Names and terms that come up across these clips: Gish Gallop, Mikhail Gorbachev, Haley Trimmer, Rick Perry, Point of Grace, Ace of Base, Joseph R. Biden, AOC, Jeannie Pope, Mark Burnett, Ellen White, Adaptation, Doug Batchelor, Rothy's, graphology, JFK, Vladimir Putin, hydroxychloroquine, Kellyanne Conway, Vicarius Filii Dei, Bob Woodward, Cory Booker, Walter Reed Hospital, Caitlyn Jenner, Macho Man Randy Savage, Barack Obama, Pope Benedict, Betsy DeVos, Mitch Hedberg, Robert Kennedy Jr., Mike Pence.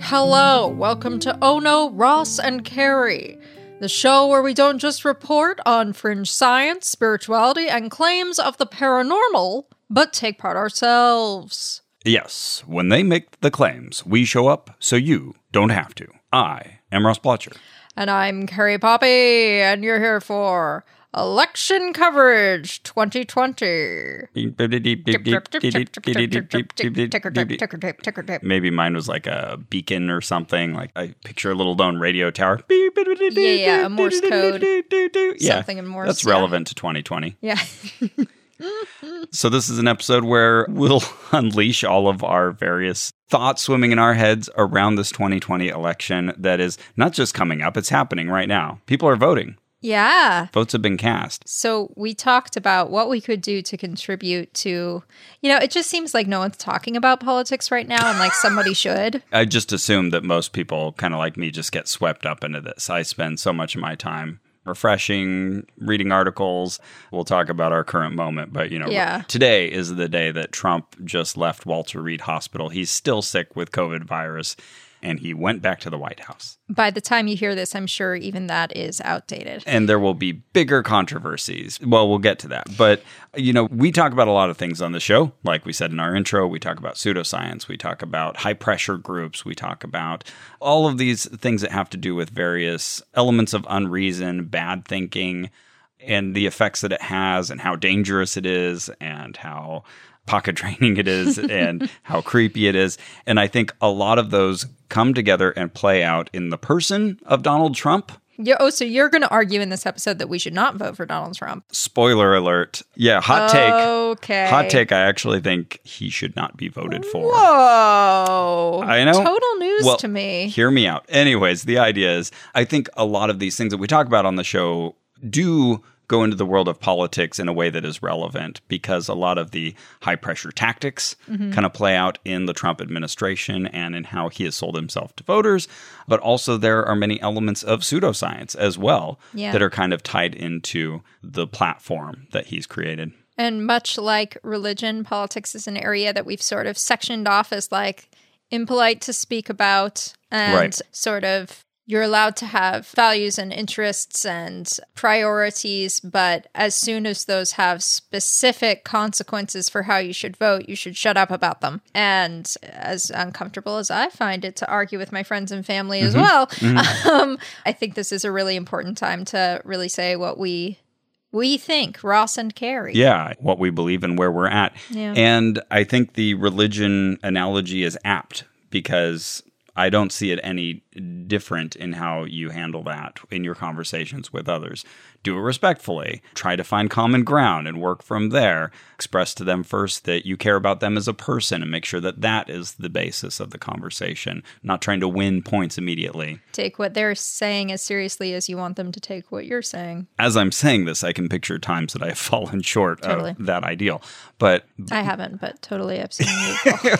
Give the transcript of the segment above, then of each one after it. Hello, welcome to Oh No, Ross and Carrie, the show where we don't just report on fringe science, spirituality, and claims of the paranormal, but take part ourselves. Yes, when they make the claims, we show up so you don't have to. I am Ross Blotcher. And I'm Carrie Poppy, and you're here for Election Coverage 2020. Maybe mine was like a beacon or something. Like I picture a little lone radio tower. Yeah, a Morse code. Yeah, something in Morse. That's relevant to 2020. Yeah. So this is an episode where we'll unleash all of our various thoughts swimming in our heads around this 2020 election that is not just coming up, it's happening right now. People are voting. Yeah. Votes have been cast. So we talked about what we could do to contribute to, you know, it just seems like no one's talking about politics right now and like somebody should. I just assume that most people kind of like me just get swept up into this. I spend so much of my time refreshing, reading articles. We'll talk about our current moment, but you know, yeah. Today is the day that Trump just left Walter Reed Hospital. He's still sick with COVID virus, and he went back to the White House. By the time you hear this, I'm sure even that is outdated. And there will be bigger controversies. Well, we'll get to that. But, you know, we talk about a lot of things on the show. Like we said in our intro, we talk about pseudoscience. We talk about high-pressure groups. We talk about all of these things that have to do with various elements of unreason, bad thinking, and the effects that it has and how dangerous it is and how pocket draining it is and how creepy it is. And I think a lot of those come together and play out in the person of Donald Trump. Yeah. Oh, so you're going to argue in this episode that we should not vote for Donald Trump. Spoiler alert. Yeah, hot take. Okay. Hot take, I actually think he should not be voted for. Whoa. I know. Total news to me. Hear me out. Anyways, the idea is I think a lot of these things that we talk about on the show do go into the world of politics in a way that is relevant because a lot of the high-pressure tactics kind of play out in the Trump administration and in how he has sold himself to voters. But also there are many elements of pseudoscience as well that are kind of tied into the platform that he's created. And much like religion, politics is an area that we've sort of sectioned off as like impolite to speak about and sort of... You're allowed to have values and interests and priorities, but as soon as those have specific consequences for how you should vote, you should shut up about them. And as uncomfortable as I find it to argue with my friends and family as well, I think this is a really important time to really say what we think, Ross and Carrie. Yeah, what we believe and where we're at. Yeah. And I think the religion analogy is apt because... I don't see it any different in how you handle that in your conversations with others. Do it respectfully. Try to find common ground and work from there. Express to them first that you care about them as a person and make sure that that is the basis of the conversation, not trying to win points immediately. Take what they're saying as seriously as you want them to take what you're saying. As I'm saying this, I can picture times that I've fallen short of that ideal. But I haven't, but totally absolutely.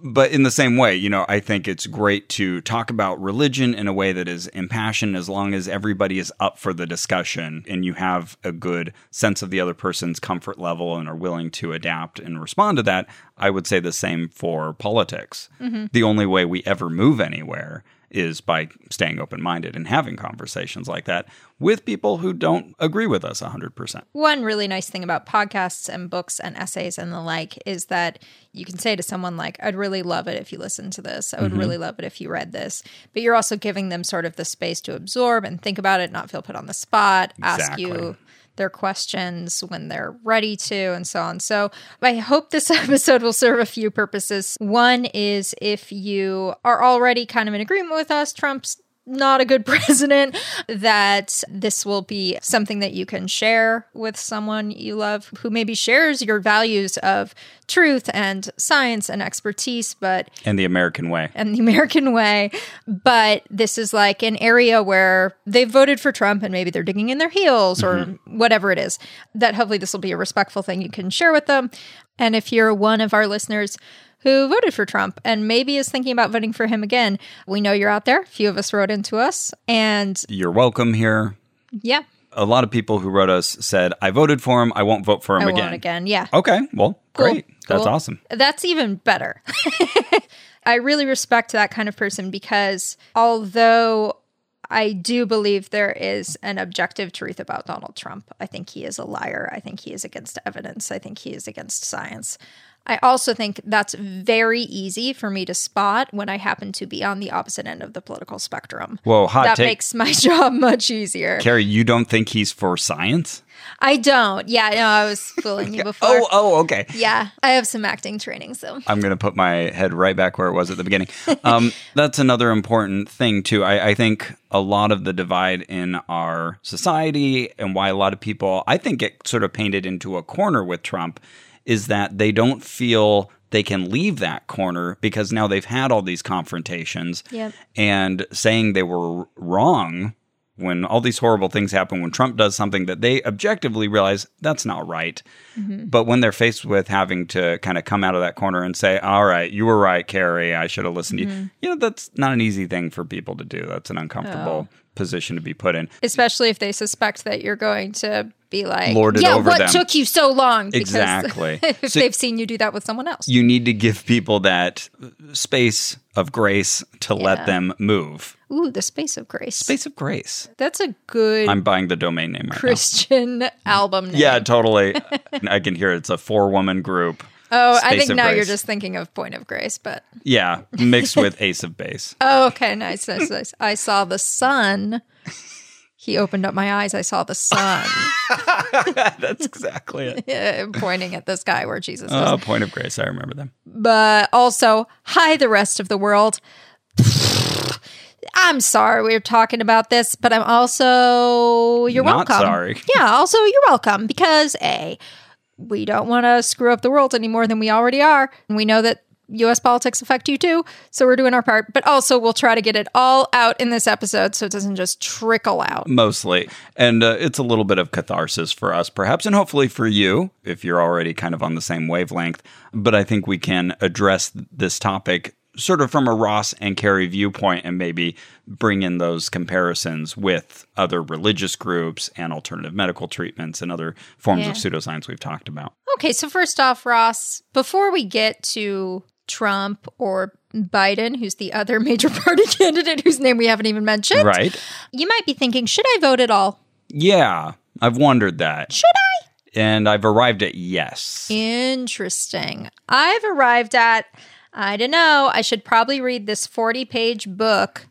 But in the same way, you know, I think it's great to talk about religion in a way that is impassioned as long as everybody is up for the discussion and you have a good sense of the other person's comfort level and are willing to adapt and respond to that. I would say the same for politics. Mm-hmm. The only way we ever move anywhere is by staying open-minded and having conversations like that with people who don't agree with us 100%. One really nice thing about podcasts and books and essays and the like is that you can say to someone like, I'd really love it if you listened to this. I would really love it if you read this. But you're also giving them sort of the space to absorb and think about it, not feel put on the spot, ask you their questions when they're ready to, and so on. So I hope this episode will serve a few purposes. One is if you are already kind of in agreement with us, Trump's not a good president, that this will be something that you can share with someone you love who maybe shares your values of truth and science and expertise, but... And the American way. And the American way. But this is like an area where they voted for Trump and maybe they're digging in their heels or whatever it is. That hopefully this will be a respectful thing you can share with them. And if you're one of our listeners who voted for Trump and maybe is thinking about voting for him again, we know you're out there. A few of us wrote into us. And you're welcome here. Yeah. A lot of people who wrote us said, I voted for him. I won't vote for him again. I won't again, yeah. Okay, well, cool. Great. That's cool. Awesome. That's even better. I really respect that kind of person because although I do believe there is an objective truth about Donald Trump, I think he is a liar. I think he is against evidence. I think he is against science. I also think that's very easy for me to spot when I happen to be on the opposite end of the political spectrum. Whoa, hot take. That makes my job much easier. Carrie, you don't think he's for science? I don't. Yeah, no, I was fooling you before. Oh, okay. Yeah, I have some acting training, so. I'm going to put my head right back where it was at the beginning. That's another important thing, too. I think a lot of the divide in our society and why a lot of people, I think, get sort of painted into a corner with Trump is that they don't feel they can leave that corner because now they've had all these confrontations. Yep. And saying they were wrong when all these horrible things happen, when Trump does something that they objectively realize that's not right. Mm-hmm. But when they're faced with having to kind of come out of that corner and say, all right, you were right, Carrie, I should have listened to you. You know, that's not an easy thing for people to do. That's an uncomfortable position to be put in. Especially if they suspect that you're going to be like, lorded over what them. Took you so long? Because exactly. If so, they've seen you do that with someone else. You need to give people that space of grace to let them move. Ooh, the space of grace. Space of grace. That's a good... I'm buying the domain name right Christian now. Album name. Yeah, totally. I can hear it. It's a four-woman group. Oh, space I think now grace. You're just thinking of Point of Grace, but... Yeah, mixed with Ace of Base. Oh, okay, nice. I saw the sun... He opened up my eyes. I saw the sun. That's exactly it. Yeah, pointing at the sky where Jesus is. Oh, Point of Grace. I remember them. But also, hi, the rest of the world. I'm sorry we were talking about this, but I'm also... You're welcome. Not sorry. Yeah, also, you're welcome. Because, A, we don't want to screw up the world any more than we already are. And we know that U.S. politics affect you too, so we're doing our part. But also, we'll try to get it all out in this episode so it doesn't just trickle out. Mostly. And it's a little bit of catharsis for us, perhaps, and hopefully for you, if you're already kind of on the same wavelength. But I think we can address this topic sort of from a Ross and Carrie viewpoint and maybe bring in those comparisons with other religious groups and alternative medical treatments and other forms of pseudoscience we've talked about. Okay, so first off, Ross, before we get to... Trump or Biden, who's the other major party candidate whose name we haven't even mentioned. Right. You might be thinking, should I vote at all? Yeah, I've wondered that. Should I? And I've arrived at yes. Interesting. I've arrived at, I don't know, I should probably read this 40-page book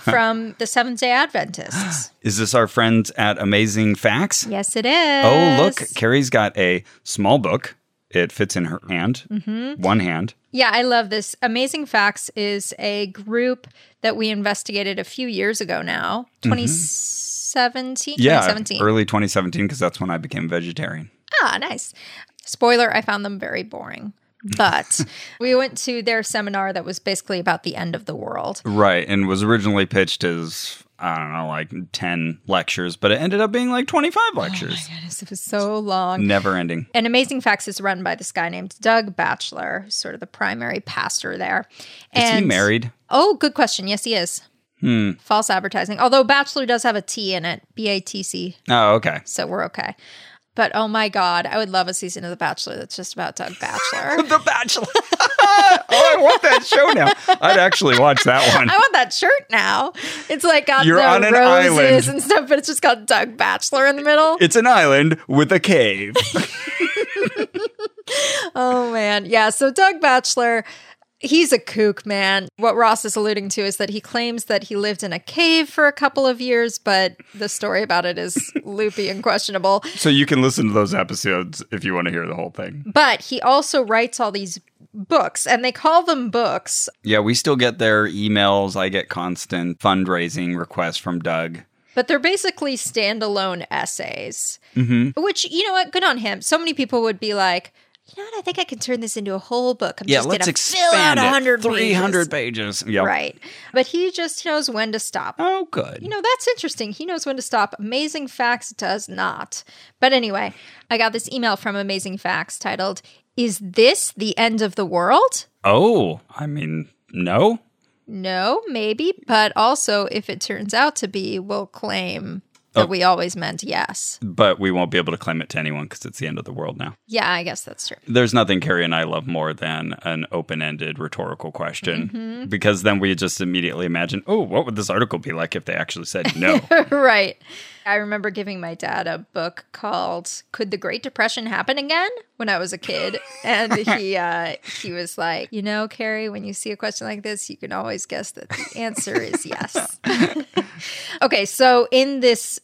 from the Seventh-day Adventists. Is this our friends at Amazing Facts? Yes, it is. Oh, look, Carrie's got a small book. It fits in her hand, one hand. Yeah, I love this. Amazing Facts is a group that we investigated a few years ago now, 2017? Yeah, 2017. Early 2017, because that's when I became vegetarian. Ah, nice. Spoiler, I found them very boring. But we went to their seminar that was basically about the end of the world. Right, and was originally pitched as... I don't know, like 10 lectures, but it ended up being like 25 lectures. Oh my goodness, it was so long. Never ending. And Amazing Facts is run by this guy named Doug Batchelor, who's sort of the primary pastor there. And, is he married? Oh, good question. Yes, he is. False advertising. Although Bachelor does have a T in it, B-A-T-C. Oh, okay. So we're okay. But oh my God, I would love a season of The Bachelor that's just about Doug Batchelor. The Bachelor. Oh, I want that show now. I'd actually watch that one. I want that shirt now. It's like got You're the on an roses island. And stuff, but it's just got Doug Batchelor in the middle. It's an island with a cave. Oh, man. Yeah, so Doug Batchelor... He's a kook, man. What Ross is alluding to is that he claims that he lived in a cave for a couple of years, but the story about it is loopy and questionable. So you can listen to those episodes if you want to hear the whole thing. But he also writes all these books, and they call them books. Yeah, we still get their emails. I get constant fundraising requests from Doug. But they're basically standalone essays, which, you know what, good on him. So many people would be like... You know what? I think I can turn this into a whole book. I'm just going to fill out 100 pages. 300 pages. Yep. Right. But he just knows when to stop. Oh, good. You know, that's interesting. He knows when to stop. Amazing Facts does not. But anyway, I got this email from Amazing Facts titled, Is This the End of the World? Oh, I mean, no. No, maybe. But also, if it turns out to be, we'll claim... that we always meant yes. But we won't be able to claim it to anyone because it's the end of the world now. Yeah, I guess that's true. There's nothing Carrie and I love more than an open-ended rhetorical question, mm-hmm. because then we just immediately imagine, oh, what would this article be like if they actually said no? Right. I remember giving my dad a book called Could the Great Depression Happen Again? When I was a kid. And he was like, you know, Carrie, when you see a question like this, you can always guess that the answer is yes. Okay, so in this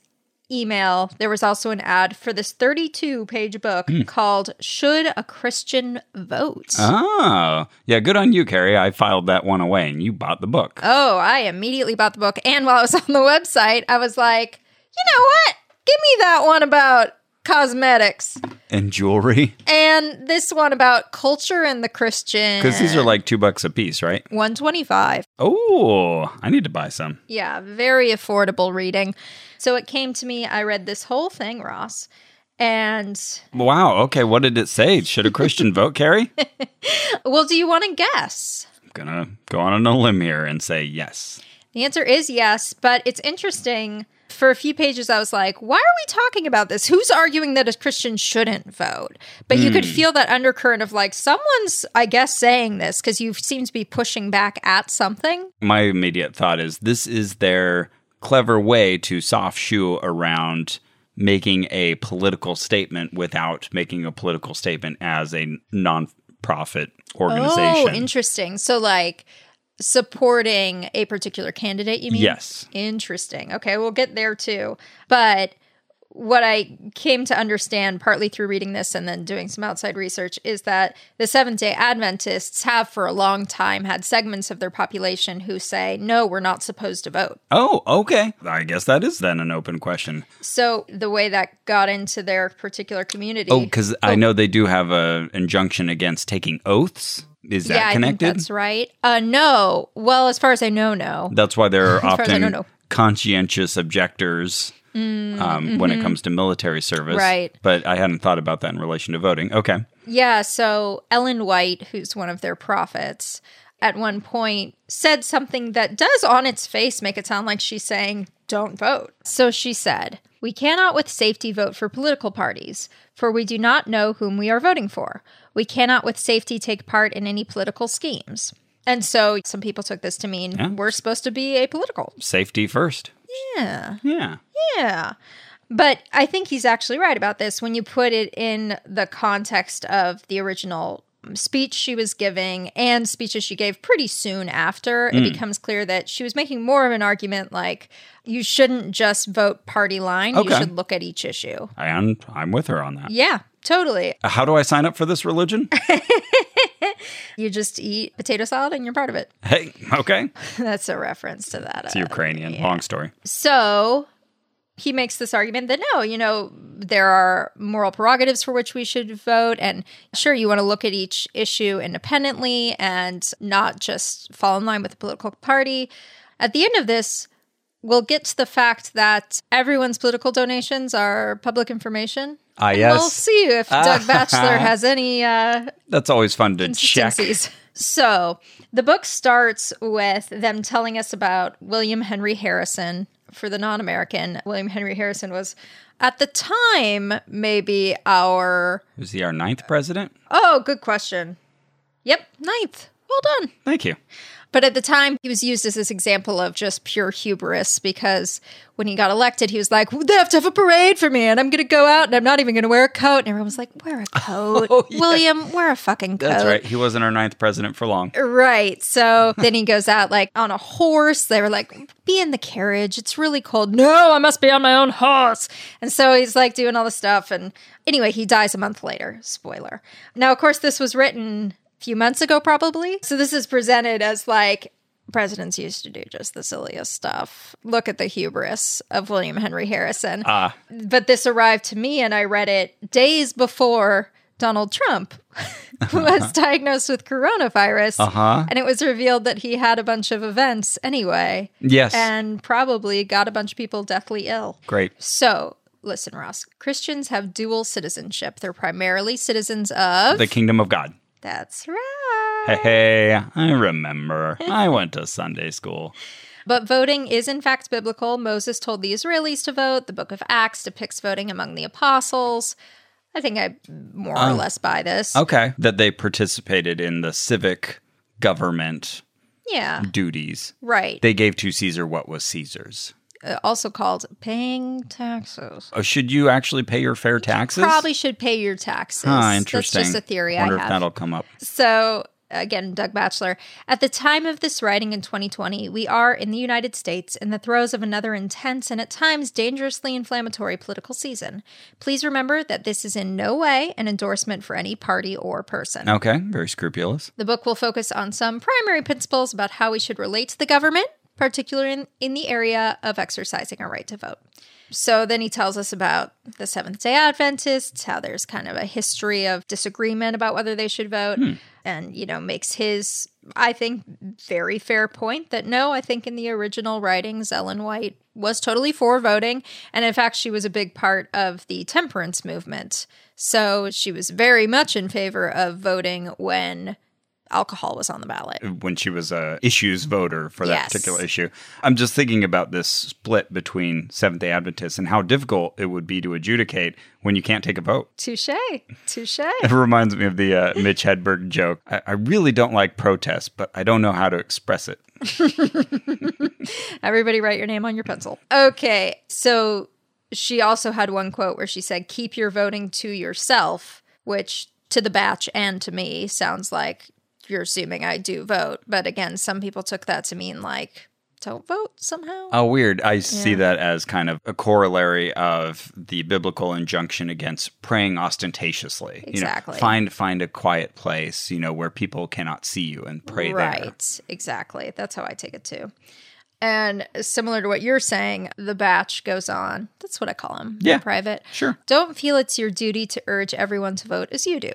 email, there was also an ad for this 32-page book called Should a Christian Vote? Oh, yeah, good on you, Carrie. I filed that one away and you bought the book. Oh, I immediately bought the book. And while I was on the website, I was like, you know what? Give me that one about cosmetics. And jewelry. And this one about culture and the Christian. Because these are like $2 a piece, right? $125. Oh, I need to buy some. Yeah, very affordable reading. So it came to me, I read this whole thing, Ross, and... Wow, okay, what did it say? Should a Christian vote, Carrie? Well, do you want to guess? I'm going to go on a limb here and say yes. The answer is yes, but it's interesting... For a few pages, I was like, why are we talking about this? Who's arguing that a Christian shouldn't vote? But you could feel that undercurrent of like, someone's, I guess, saying this because you seem to be pushing back at something. My immediate thought is this is their clever way to soft shoe around making a political statement without making a political statement as a nonprofit organization. Oh, interesting. So like... Supporting a particular candidate, you mean? Yes. Interesting. Okay, we'll get there too. But what I came to understand partly through reading this and then doing some outside research is that the Seventh-day Adventists have for a long time had segments of their population who say, no, we're not supposed to vote. Oh, okay. I guess that is then an open question. So the way that got into their particular community. Oh, because I know they do have an injunction against taking oaths. Is that connected? I think that's right. No. Well, as far as I know, no. That's why there are often conscientious objectors when it comes to military service. Right. But I hadn't thought about that in relation to voting. Okay. Yeah. So Ellen White, who's one of their prophets, at one point said something that does on its face make it sound like she's saying, don't vote. So she said, we cannot with safety vote for political parties, for we do not know whom we are voting for. We cannot with safety take part in any political schemes. And so some people took this to mean we're supposed to be apolitical. Safety first. Yeah. Yeah. Yeah. But I think he's actually right about this when you put it in the context of the original speech she was giving and speeches she gave pretty soon after. It becomes clear that she was making more of an argument like, you shouldn't just vote party line. Okay. You should look at each issue. I'm with her on that. Yeah. Totally. How do I sign up for this religion? You just eat potato salad and you're part of it. Hey, okay. That's a reference to that. It's Ukrainian. Yeah. Long story. So he makes this argument that no, you know, there are moral prerogatives for which we should vote. And sure, you want to look at each issue independently and not just fall in line with the political party. At the end of this, we'll get to the fact that everyone's political donations are public information. Ah, yes. We'll see if Doug Batchelor has any That's always fun to check. So the book starts with them telling us about William Henry Harrison. For the non-American, William Henry Harrison was, at the time, maybe our... Was he our ninth president? Oh, good question. Yep, ninth. Well done. Thank you. But at the time, he was used as this example of just pure hubris because when he got elected, he was like, well, they have to have a parade for me and I'm going to go out and I'm not even going to wear a coat. And everyone was like, wear a coat. Oh, yeah. William, wear a fucking coat. That's right. He wasn't our ninth president for long. Right. So then he goes out like on a horse. They were like, be in the carriage. It's really cold. No, I must be on my own horse. And so he's like doing all the stuff. And anyway, he dies a month later. Spoiler. Now, of course, this was written... few months ago, probably. So this is presented as like, presidents used to do just the silliest stuff. Look at the hubris of William Henry Harrison. But this arrived to me and I read it days before Donald Trump was diagnosed with coronavirus. And it was revealed that he had a bunch of events anyway. Yes. And probably got a bunch of people deathly ill. Great. So... listen, Ross, Christians have dual citizenship. They're primarily citizens of... the kingdom of God. That's right. Hey, I remember. I went to Sunday school. But voting is in fact biblical. Moses told the Israelites to vote. The Book of Acts depicts voting among the apostles. I think I more or less buy this. Okay. That they participated in the civic government duties. Right. They gave to Caesar what was Caesar's. Also called paying taxes. Oh, should you actually pay your fair taxes? You probably should pay your taxes. Ah, interesting. That's just a theory I have. I wonder if that'll come up. So, again, Doug Batchelor. At the time of this writing in 2020, we are in the United States in the throes of another intense and at times dangerously inflammatory political season. Please remember that this is in no way an endorsement for any party or person. Okay, very scrupulous. The book will focus on some primary principles about how we should relate to the government, particularly in the area of exercising our right to vote. So then he tells us about the Seventh-day Adventists, how there's kind of a history of disagreement about whether they should vote, and, you know, makes his, I think, very fair point that no, I think in the original writings, Ellen White was totally for voting, and in fact, she was a big part of the temperance movement. So she was very much in favor of voting when alcohol was on the ballot. When she was an issues voter for that particular issue. I'm just thinking about this split between Seventh-day Adventists and how difficult it would be to adjudicate when you can't take a vote. Touche. Touche. It reminds me of the Mitch Hedberg joke. I really don't like protests, but I don't know how to express it. Everybody write your name on your pencil. Okay. So she also had one quote where she said, "Keep your voting to yourself," which to the batch and to me sounds like, you're assuming I do vote. But again, some people took that to mean like, don't vote somehow. Oh, weird. I see that as kind of a corollary of the biblical injunction against praying ostentatiously. Exactly. You know, find a quiet place, you know, where people cannot see you and pray there. Right. Exactly. That's how I take it too. And similar to what you're saying, the batch goes on. That's what I call him. Yeah. In private. Sure. Don't feel it's your duty to urge everyone to vote as you do.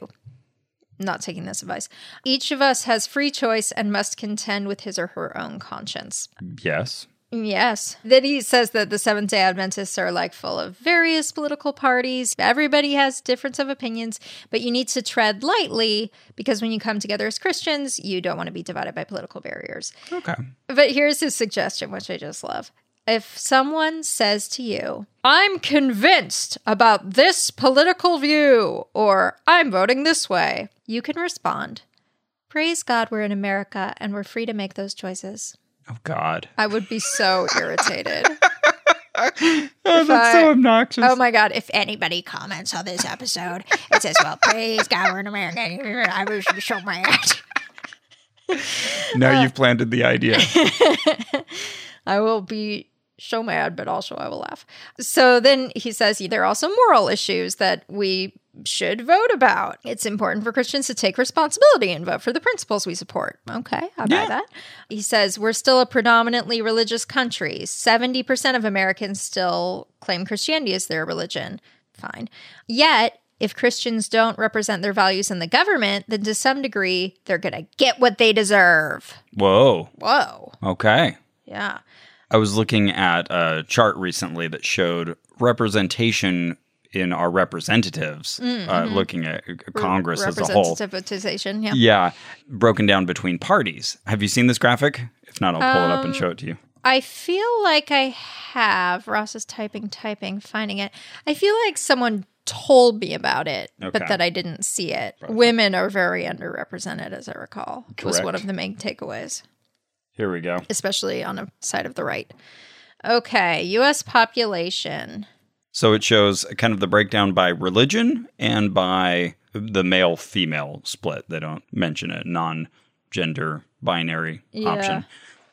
Not taking this advice. Each of us has free choice and must contend with his or her own conscience. Yes. Yes. Then he says that the Seventh-day Adventists are like full of various political parties. Everybody has difference of opinions, but you need to tread lightly because when you come together as Christians, you don't want to be divided by political barriers. Okay. But here's his suggestion, which I just love. If someone says to you, "I'm convinced about this political view," or "I'm voting this way," you can respond, "Praise God we're in America and we're free to make those choices." Oh, God. I would be so irritated. That's so obnoxious. Oh, my God. If anybody comments on this episode, it says, "Well, praise God we're in America. I wish to show my act." Now you've planted the idea. I will be so mad, but also I will laugh. So then he says there are also moral issues that we should vote about. It's important for Christians to take responsibility and vote for the principles we support. Okay, I buy that. He says we're still a predominantly religious country. 70% of Americans still claim Christianity as their religion. Fine. Yet, if Christians don't represent their values in the government, then to some degree, they're going to get what they deserve. Whoa. Whoa. Okay. Yeah. I was looking at a chart recently that showed representation in our representatives, looking at Congress as a whole. Representativization, yeah. Yeah, broken down between parties. Have you seen this graphic? If not, I'll pull it up and show it to you. I feel like I have. Ross is typing, finding it. I feel like someone told me about it, but that I didn't see it. Right. Women are very underrepresented, as I recall. Correct. It was one of the main takeaways. Here we go. Especially on the side of the right. Okay, U.S. population. So it shows kind of the breakdown by religion and by the male-female split. They don't mention a non-gender binary option.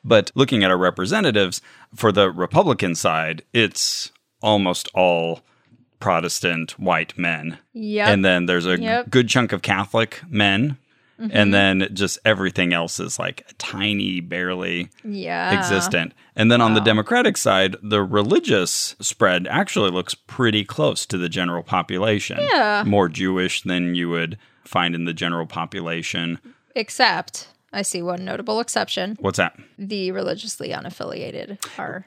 But looking at our representatives, for the Republican side, it's almost all Protestant white men. Yeah. And then there's a good chunk of Catholic men. Mm-hmm. And then just everything else is like tiny, barely existent. And then on the Democratic side, the religious spread actually looks pretty close to the general population. Yeah. More Jewish than you would find in the general population. Except I see one notable exception. What's that? The religiously unaffiliated are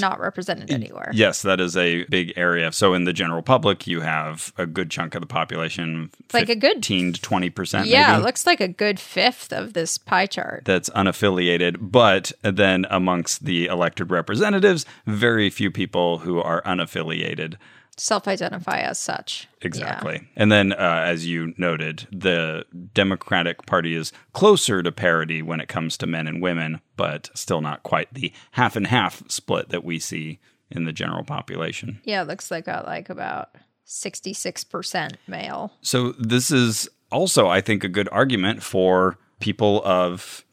not represented anywhere. Yes, that is a big area. So in the general public, you have a good chunk of the population. Like a good 15 to 20%. Yeah, maybe. It looks like a good fifth of this pie chart. That's unaffiliated. But then amongst the elected representatives, very few people who are unaffiliated self-identify as such. Exactly. Yeah. And then, as you noted, the Democratic Party is closer to parity when it comes to men and women, but still not quite the half and half split that we see in the general population. Yeah, it looks like about 66% male. So this is also, I think, a good argument for people of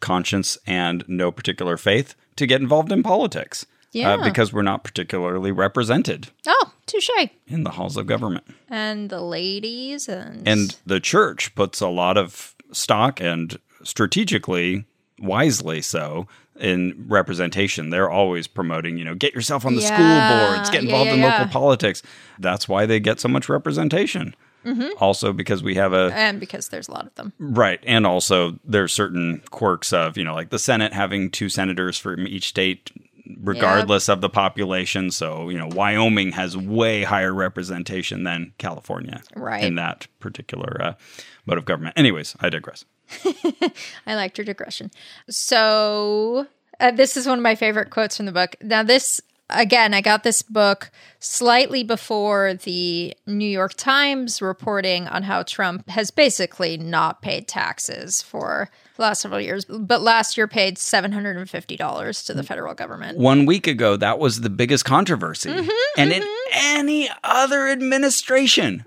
conscience and no particular faith to get involved in politics. Yeah. Because we're not particularly represented. Oh, touché. In the halls of government. And the ladies. And the church puts a lot of stock, and strategically, wisely so, in representation. They're always promoting, get yourself on the school boards, get involved in local politics. That's why they get so much representation. Mm-hmm. Also because we have and because there's a lot of them. Right. And also there are certain quirks of, like the Senate having 2 senators from each state, regardless of the population. So, Wyoming has way higher representation than California in that particular mode of government. Anyways, I digress. I liked your digression. So this is one of my favorite quotes from the book. Now this, again, I got this book slightly before the New York Times reporting on how Trump has basically not paid taxes for the last several years, but last year paid $750 to the federal government. 1 week ago, that was the biggest controversy. Mm-hmm, and in any other administration,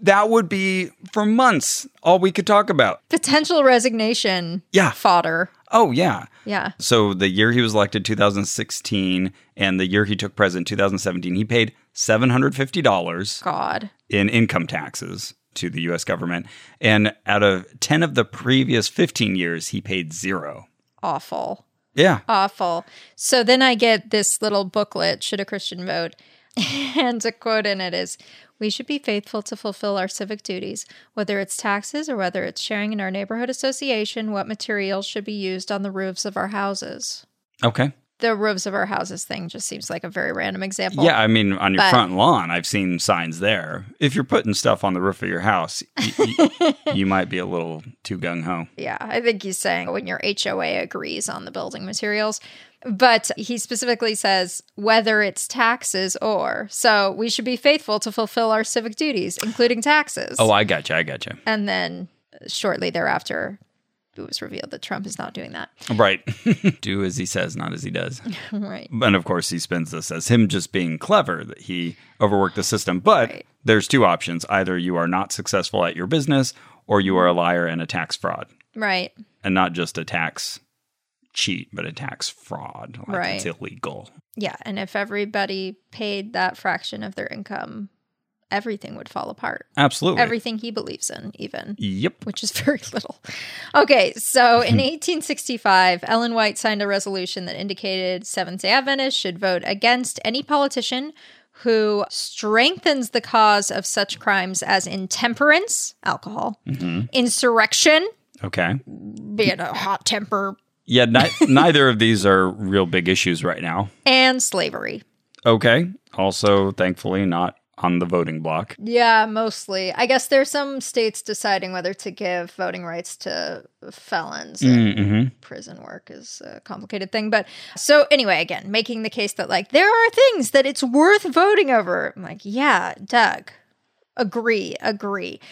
that would be for months all we could talk about. Potential resignation fodder. Oh, yeah. Yeah. So the year he was elected, 2016, and the year he took president, 2017, he paid $750 in income taxes to the U.S. government. And out of 10 of the previous 15 years, he paid 0. Awful. Yeah. Awful. So then I get this little booklet, Should a Christian Vote? And a quote in it is, "We should be faithful to fulfill our civic duties, whether it's taxes or whether it's sharing in our neighborhood association, what materials should be used on the roofs of our houses." Okay. The roofs of our houses thing just seems like a very random example. Yeah, I mean, on your front lawn, I've seen signs there. If you're putting stuff on the roof of your house, you might be a little too gung-ho. Yeah, I think he's saying when your HOA agrees on the building materials. But he specifically says, whether it's taxes or. So we should be faithful to fulfill our civic duties, including taxes. Oh, I gotcha. And then shortly thereafter, it was revealed that Trump is not doing that. Right. Do as he says, not as he does. Right. And of course, he spins this as him just being clever, that he overworked the system. But there's 2 options. Either you are not successful at your business, or you are a liar and a tax fraud. Right. And not just a tax cheat, but a tax fraud. Like it's illegal. Yeah, and if everybody paid that fraction of their income, everything would fall apart. Absolutely. Everything he believes in, even. Yep. Which is very little. Okay, so in 1865, Ellen White signed a resolution that indicated Seventh-day Adventists should vote against any politician who strengthens the cause of such crimes as intemperance, alcohol, insurrection, being a hot temper. Yeah, neither of these are real big issues right now. And slavery. Okay. Also, thankfully, not on the voting block. Yeah, mostly. I guess there's some states deciding whether to give voting rights to felons. And prison work is a complicated thing. But so anyway, again, making the case that there are things that it's worth voting over. I'm like, yeah, Doug. Agree.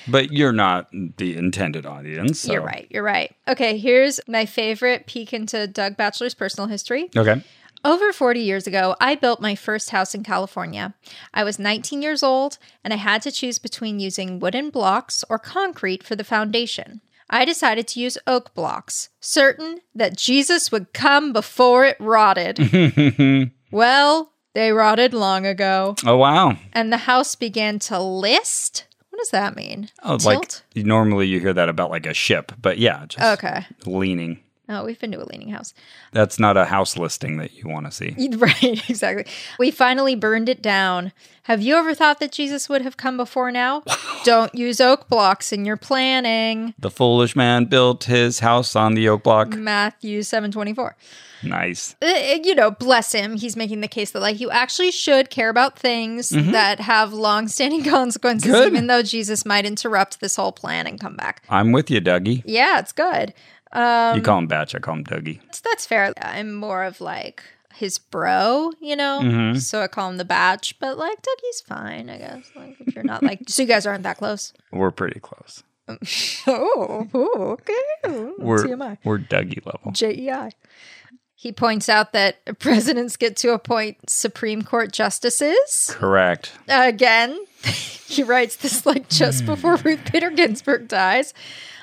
But you're not the intended audience. So. You're right. Okay, here's my favorite peek into Doug Batchelor's personal history. Okay. Over 40 years ago, I built my first house in California. I was 19 years old, and I had to choose between using wooden blocks or concrete for the foundation. I decided to use oak blocks, certain that Jesus would come before it rotted. Well, they rotted long ago. Oh, wow. And the house began to list. What does that mean? Oh, tilt? Normally you hear that about a ship, but yeah, just leaning. Oh, we've been to a leaning house. That's not a house listing that you want to see. Right, exactly. We finally burned it down. Have you ever thought that Jesus would have come before now? Don't use oak blocks in your planning. The foolish man built his house on the oak block. Matthew 7:24. Nice. You know, bless him. He's making the case that, like, you actually should care about things that have long-standing consequences, even though Jesus might interrupt this whole plan and come back. I'm with you, Dougie. Yeah, it's good. You call him Batch, I call him Dougie. That's fair. I'm more of like his bro, you know? So I call him the Batch, but like Dougie's fine, I guess. Like if you're not like, so you guys aren't that close? We're pretty close. Okay. We're Dougie level. JEI. He points out that presidents get to appoint Supreme Court justices. Correct. Again, he writes this like just before Ruth Bader Ginsburg dies.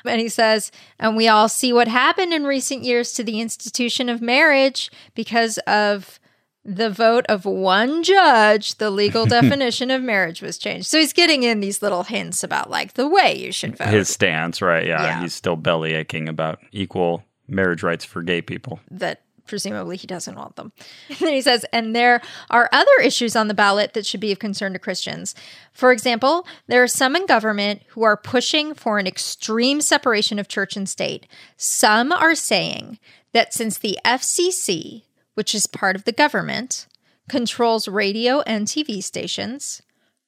And he says, and we all see what happened in recent years to the institution of marriage because of the vote of one judge, the legal definition of marriage was changed. So he's getting in these little hints about like the way you should vote. His stance, right? Yeah. He's still belly aching about equal marriage rights for gay people. That presumably he doesn't want them. And then he says, and there are other issues on the ballot that should be of concern to Christians. For example, there are some in government who are pushing for an extreme separation of church and state. Some are saying that since the FCC, which is part of the government, controls radio and TV stations,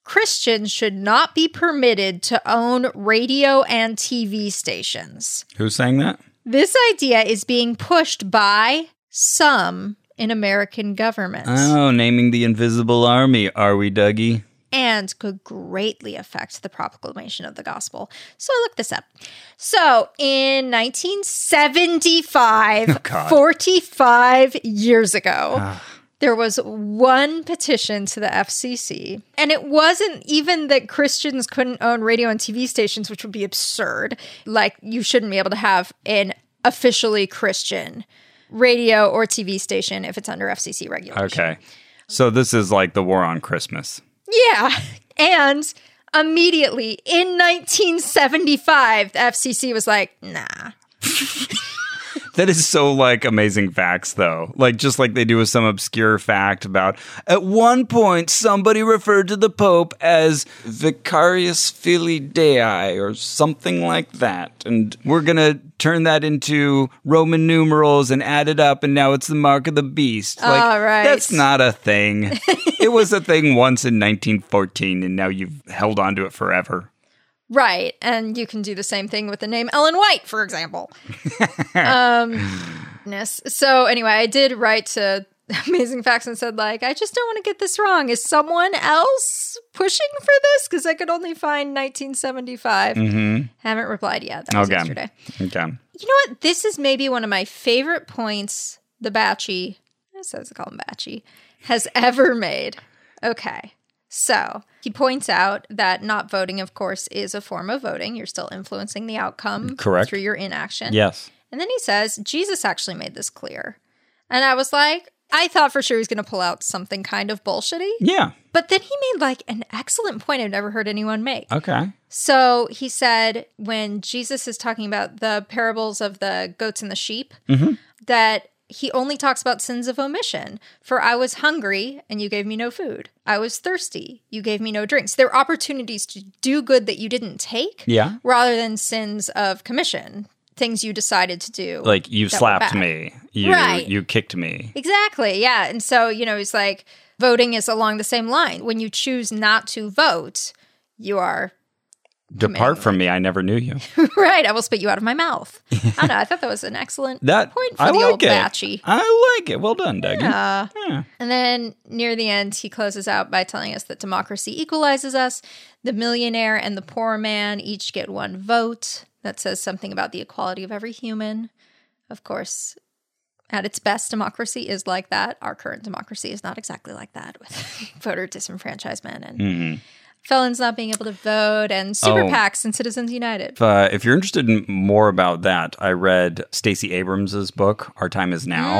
Christians should not be permitted to own radio and TV stations. Who's saying that? This idea is being pushed by some in American governments. Oh, naming the invisible army, are we, Dougie? And could greatly affect the proclamation of the gospel. So I looked this up. So in 1975, 45 years ago, there was one petition to the FCC. And it wasn't even that Christians couldn't own radio and TV stations, which would be absurd. Like, you shouldn't be able to have an officially Christian radio or TV station if it's under FCC regulation. Okay. So this is like the war on Christmas. Yeah. And immediately in 1975, the FCC was like, nah. That is so like Amazing Facts, though. Like, just like they do with some obscure fact about, at one point, somebody referred to the Pope as Vicarius Filii Dei or something like that. And we're going to turn that into Roman numerals and add it up, and now it's the mark of the beast. Like, all right. That's not a thing. It was a thing once in 1914, and now you've held on to it forever. Right, and you can do the same thing with the name Ellen White, for example. So anyway, I did write to Amazing Facts and said, like, I just don't want to get this wrong. Is someone else pushing for this? Because I could only find 1975. Haven't replied yet. That was yesterday. Okay. You know what? This is maybe one of my favorite points the Batchy, I suppose I call him Batchy, has ever made. Okay. So he points out that not voting, of course, is a form of voting. You're still influencing the outcome through your inaction. Yes. And then he says, Jesus actually made this clear. And I was like, I thought for sure he was going to pull out something kind of bullshitty. Yeah. But then he made like an excellent point I've never heard anyone make. Okay. So he said, when Jesus is talking about the parables of the goats and the sheep, that he only talks about sins of omission. For I was hungry, and you gave me no food. I was thirsty, you gave me no drinks. There are opportunities to do good that you didn't take, rather than sins of commission, things you decided to do. Like, you slapped me, you kicked me. Exactly, yeah. And so, you know, it's like, voting is along the same line. When you choose not to vote, you are... Depart from me, I never knew you. Right, I will spit you out of my mouth. I don't know, I thought that was an excellent point for the old Batchy. I like it. Well done, Dougie. Yeah. And then near the end, he closes out by telling us that democracy equalizes us. The millionaire and the poor man each get one vote. That says something about the equality of every human. Of course, at its best, democracy is like that. Our current democracy is not exactly like that, with voter disenfranchisement and... felons not being able to vote, and super PACs and Citizens United. If you're interested in more about that, I read Stacey Abrams' book, Our Time Is Now,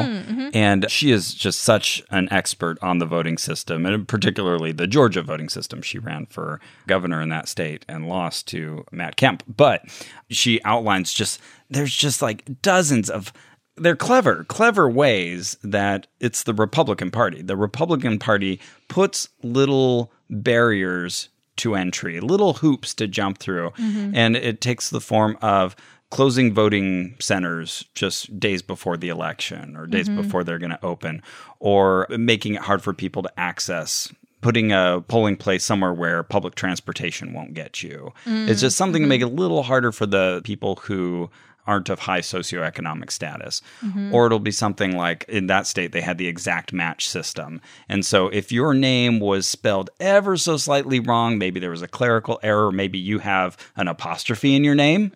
and she is just such an expert on the voting system, and particularly the Georgia voting system. She ran for governor in that state and lost to Matt Kemp. But she outlines there's just like dozens of they're clever ways that it's the Republican Party. The Republican Party puts little barriers to entry, little hoops to jump through. Mm-hmm. And it takes the form of closing voting centers just days before the election or days mm-hmm. before they're going to open, or making it hard for people to access, putting a polling place somewhere where public transportation won't get you. Mm-hmm. It's just something to make it a little harder for the people who aren't of high socioeconomic status. Mm-hmm. Or it'll be something like in that state, they had the exact match system. And so if your name was spelled ever so slightly wrong, maybe there was a clerical error, maybe you have an apostrophe in your name,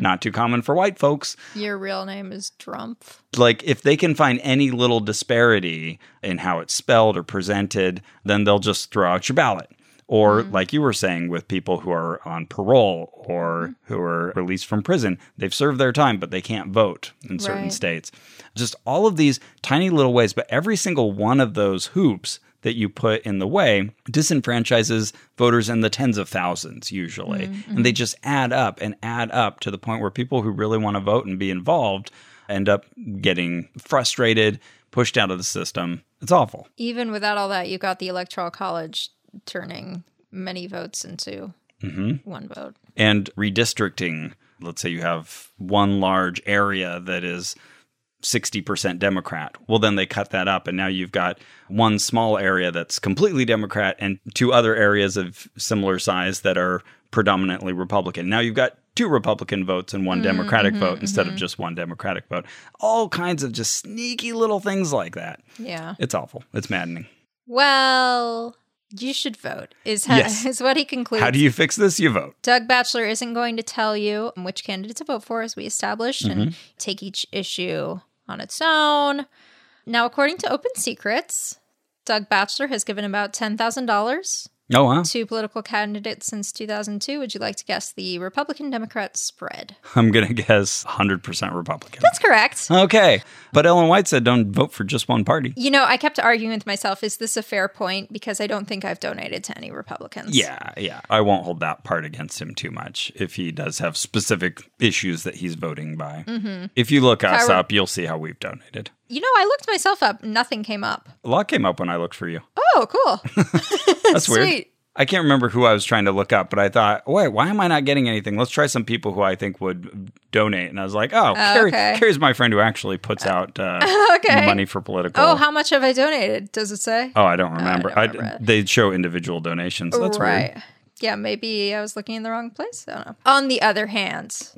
not too common for white folks. Your real name is Trump. Like if they can find any little disparity in how it's spelled or presented, then they'll just throw out your ballot. Or like you were saying, with people who are on parole or who are released from prison, they've served their time, but they can't vote in certain states. Just all of these tiny little ways, but every single one of those hoops that you put in the way disenfranchises voters in the tens of thousands usually. Mm-hmm. And they just add up to the point where people who really want to vote and be involved end up getting frustrated, pushed out of the system. It's awful. Even without all that, you've got the Electoral College turning many votes into one vote. And redistricting, let's say you have one large area that is 60% Democrat. Well, then they cut that up, and now you've got one small area that's completely Democrat and two other areas of similar size that are predominantly Republican. Now you've got two Republican votes and one Democratic vote instead of just one Democratic vote. All kinds of just sneaky little things like that. Yeah. It's awful. It's maddening. Well, you should vote, is what he concludes. How do you fix this? You vote. Doug Batchelor isn't going to tell you which candidate to vote for, as we established, and take each issue on its own. Now, according to Open Secrets, Doug Batchelor has given about $10,000 to political candidates since 2002. Would you like to guess the Republican-Democrat spread? I'm going to guess 100% Republican. That's correct. Okay. But Ellen White said don't vote for just one party. You know, I kept arguing with myself, is this a fair point? Because I don't think I've donated to any Republicans. Yeah. I won't hold that part against him too much if he does have specific issues that he's voting by. Mm-hmm. If you look us up, you'll see how we've donated. You know, I looked myself up. Nothing came up. A lot came up when I looked for you. Oh, cool. That's sweet. Weird. I can't remember who I was trying to look up, but I thought, wait, why am I not getting anything? Let's try some people who I think would donate. And I was like, Carrie's my friend who actually puts out money for political. Oh, how much have I donated? Does it say? Oh, I don't remember. They show individual donations. So that's weird. Yeah, maybe I was looking in the wrong place. I don't know. On the other hand,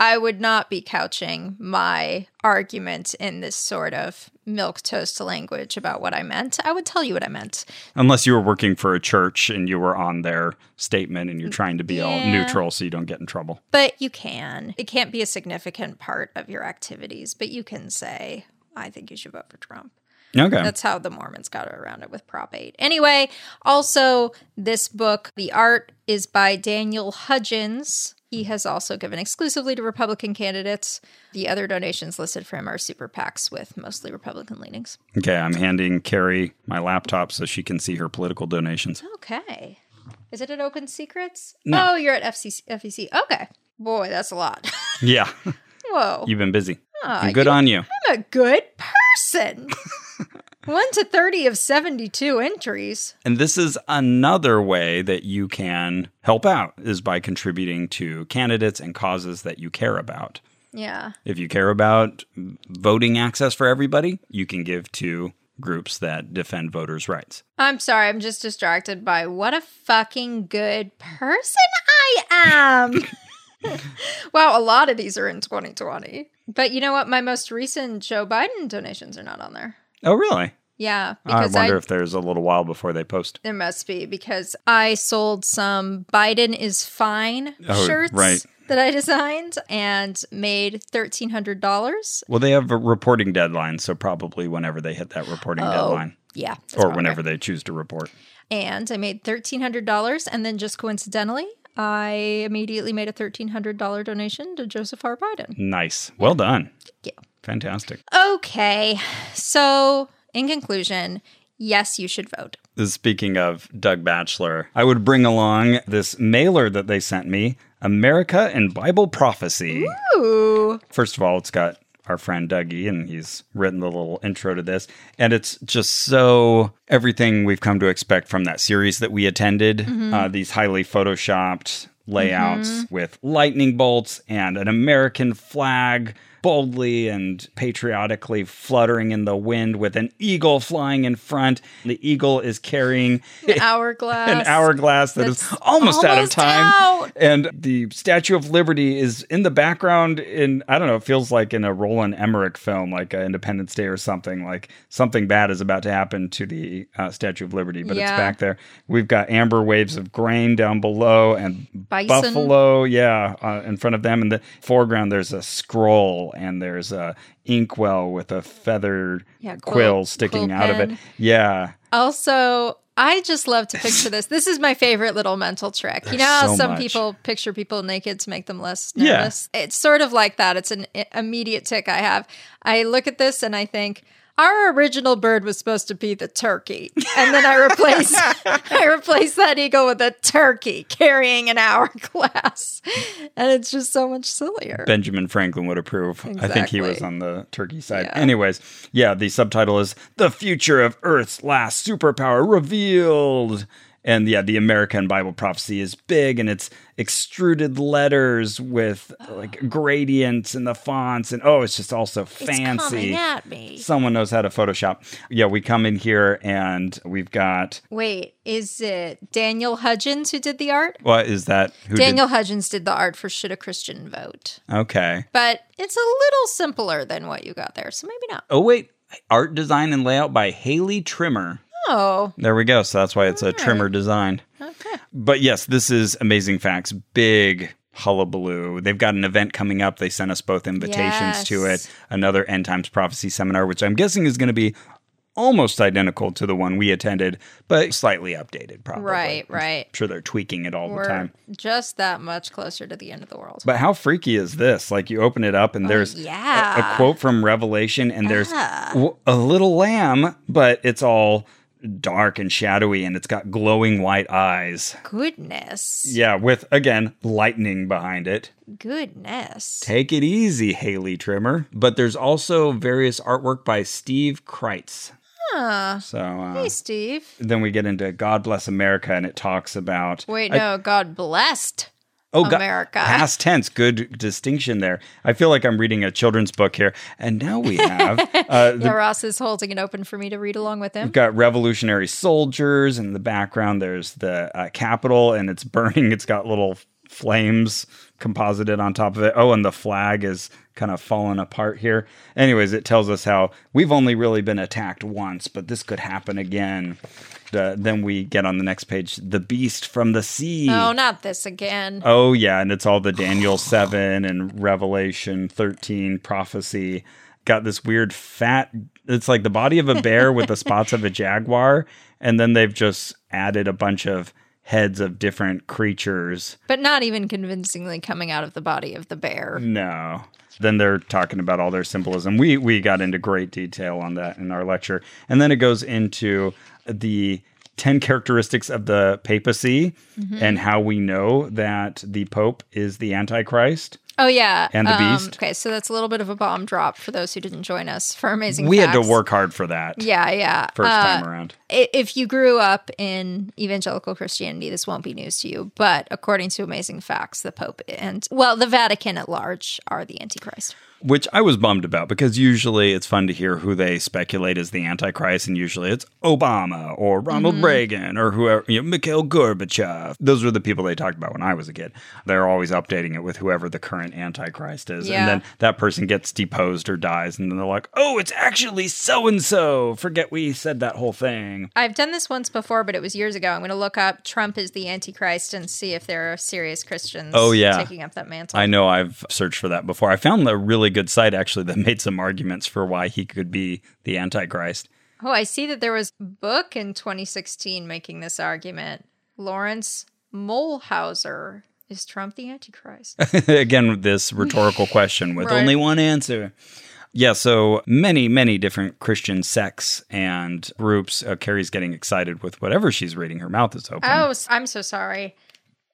I would not be couching my argument in this sort of milquetoast language about what I meant. I would tell you what I meant. Unless you were working for a church and you were on their statement and you're trying to be all neutral so you don't get in trouble. But you can. It can't be a significant part of your activities, but you can say, I think you should vote for Trump. Okay. That's how the Mormons got around it with Prop 8. Anyway, also this book, the art is by Daniel Hudgens. He has also given exclusively to Republican candidates. The other donations listed for him are super PACs with mostly Republican leanings. Okay, I'm handing Carrie my laptop so she can see her political donations. Okay. Is it at Open Secrets? No. Oh, you're at FEC. Okay. Boy, that's a lot. Yeah. Whoa. You've been busy. Oh, good on you. I'm a good person. 1 to 30 of 72 entries. And this is another way that you can help out, is by contributing to candidates and causes that you care about. Yeah. If you care about voting access for everybody, you can give to groups that defend voters' rights. I'm sorry, I'm just distracted by what a fucking good person I am. Wow, a lot of these are in 2020. But you know what? My most recent Joe Biden donations are not on there. Oh, really? Yeah. Because I wonder if there's a little while before they post. There must be, because I sold some Biden is fine shirts that I designed and made $1,300. Well, they have a reporting deadline, so probably whenever they hit that reporting deadline. Yeah. Or whenever they choose to report. And I made $1,300, and then just coincidentally, I immediately made a $1,300 donation to Joseph R. Biden. Nice. Well done. Thank you. Fantastic. Okay. So, in conclusion, yes, you should vote. Speaking of Doug Batchelor, I would bring along this mailer that they sent me, America and Bible Prophecy. Ooh. First of all, it's got our friend Dougie, and he's written the little intro to this. And it's just so everything we've come to expect from that series that we attended, mm-hmm. These highly photoshopped layouts mm-hmm. with lightning bolts and an American flag boldly and patriotically fluttering in the wind with an eagle flying in front. The eagle is carrying an hourglass that is almost out of time. And the Statue of Liberty is in the background in, I don't know, it feels like in a Roland Emmerich film, like Independence Day or something. Like something bad is about to happen to the Statue of Liberty, but it's back there. We've got amber waves of grain down below and bison. Buffalo, in front of them. In the foreground, there's a scroll. And there's a inkwell with a feather quill sticking out of it. Yeah. Also, I just love to picture this. This is my favorite little mental trick. There's you know how so some much. People picture people naked to make them less nervous? Yeah. It's sort of like that. It's an immediate tick I have. I look at this and I think, our original bird was supposed to be the turkey. And then I replace that eagle with a turkey carrying an hourglass. And it's just so much sillier. Benjamin Franklin would approve. Exactly. I think he was on the turkey side. Yeah. Anyways, the subtitle is The Future of Earth's Last Superpower Revealed. And the American Bible prophecy is big, and it's extruded letters with like gradients in the fonts, and it's just also fancy. It's coming at me. Someone knows how to Photoshop. Yeah, we come in here and we've got. Wait, is it Daniel Hudgens who did the art? What is that? Daniel Hudgens did the art for Should a Christian Vote? Okay, but it's a little simpler than what you got there, so maybe not. Oh wait, art design and layout by Haley Trimmer. Oh. There we go. So that's why it's a trimmer design. Okay. But yes, this is Amazing Facts. Big hullabaloo. They've got an event coming up. They sent us both invitations to it. Another End Times Prophecy seminar, which I'm guessing is going to be almost identical to the one we attended, but slightly updated probably. Right. I'm sure they're tweaking it the time. Just that much closer to the end of the world. But how freaky is this? Like you open it up and there's a quote from Revelation and there's a little lamb, but it's all dark and shadowy, and it's got glowing white eyes. Goodness. Yeah, with, again, lightning behind it. Goodness. Take it easy, Haley Trimmer. But there's also various artwork by Steve Kreitz. So, hey, Steve. Then we get into God Bless America, and it talks about... Wait, no, God Blessed America. Past tense. Good distinction there. I feel like I'm reading a children's book here. And now we have... Ross is holding it open for me to read along with him. We've got revolutionary soldiers. In the background, there's the Capitol, and it's burning. It's got little flames composited on top of it. Oh, and the flag is kind of fallen apart here. Anyways, it tells us how we've only really been attacked once, but this could happen again. Then we get on the next page, the beast from the sea. Oh, not this again. Oh, yeah. And it's all the Daniel 7 and Revelation 13 prophecy. Got this weird fat, it's like the body of a bear with the spots of a jaguar. And then they've just added a bunch of heads of different creatures. But not even convincingly coming out of the body of the bear. No. Then they're talking about all their symbolism. We got into great detail on that in our lecture. And then it goes into the 10 characteristics of the papacy and how we know that the Pope is the Antichrist. Oh, yeah. And the beast. Okay, so that's a little bit of a bomb drop for those who didn't join us for Amazing Facts. We had to work hard for that. Yeah. First time around. If you grew up in evangelical Christianity, this won't be news to you. But according to Amazing Facts, the Pope and, the Vatican at large are the Antichrist. Which I was bummed about because usually it's fun to hear who they speculate is the Antichrist, and usually it's Obama or Ronald Reagan or whoever, Mikhail Gorbachev. Those were the people they talked about when I was a kid. They're always updating it with whoever the current Antichrist is. Yeah. And then that person gets deposed or dies, and then they're like, oh, it's actually so-and-so. Forget we said that whole thing. I've done this once before, but it was years ago. I'm going to look up Trump is the Antichrist and see if there are serious Christians taking up that mantle. I know I've searched for that before. I found a really good site, actually, that made some arguments for why he could be the Antichrist. Oh, I see that there was a book in 2016 making this argument. Lawrence Molhauser. Is Trump the Antichrist? Again, this rhetorical question with only one answer. Yeah, so many, many different Christian sects and groups. Carrie's getting excited with whatever she's reading. Her mouth is open. Oh, I'm so sorry.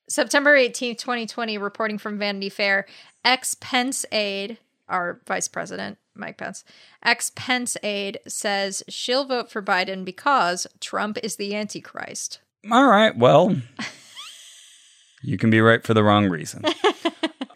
September 18th, 2020, reporting from Vanity Fair. Ex-Pence aide, our vice president, Mike Pence, ex-Pence aide says she'll vote for Biden because Trump is the Antichrist. All right, well, you can be right for the wrong reason.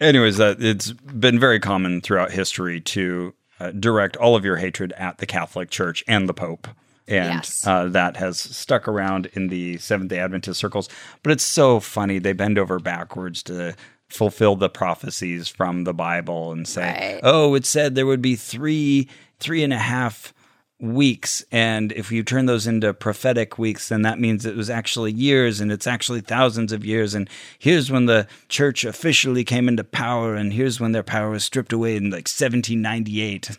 Anyways, it's been very common throughout history to direct all of your hatred at the Catholic Church and the Pope. And yes. That has stuck around in the Seventh-day Adventist circles. But it's so funny. They bend over backwards to fulfill the prophecies from the Bible and say, right. Oh, it said there would be three and a half weeks. And if you turn those into prophetic weeks, then that means it was actually years and it's actually thousands of years. And here's when the church officially came into power. And here's when their power was stripped away in like 1798,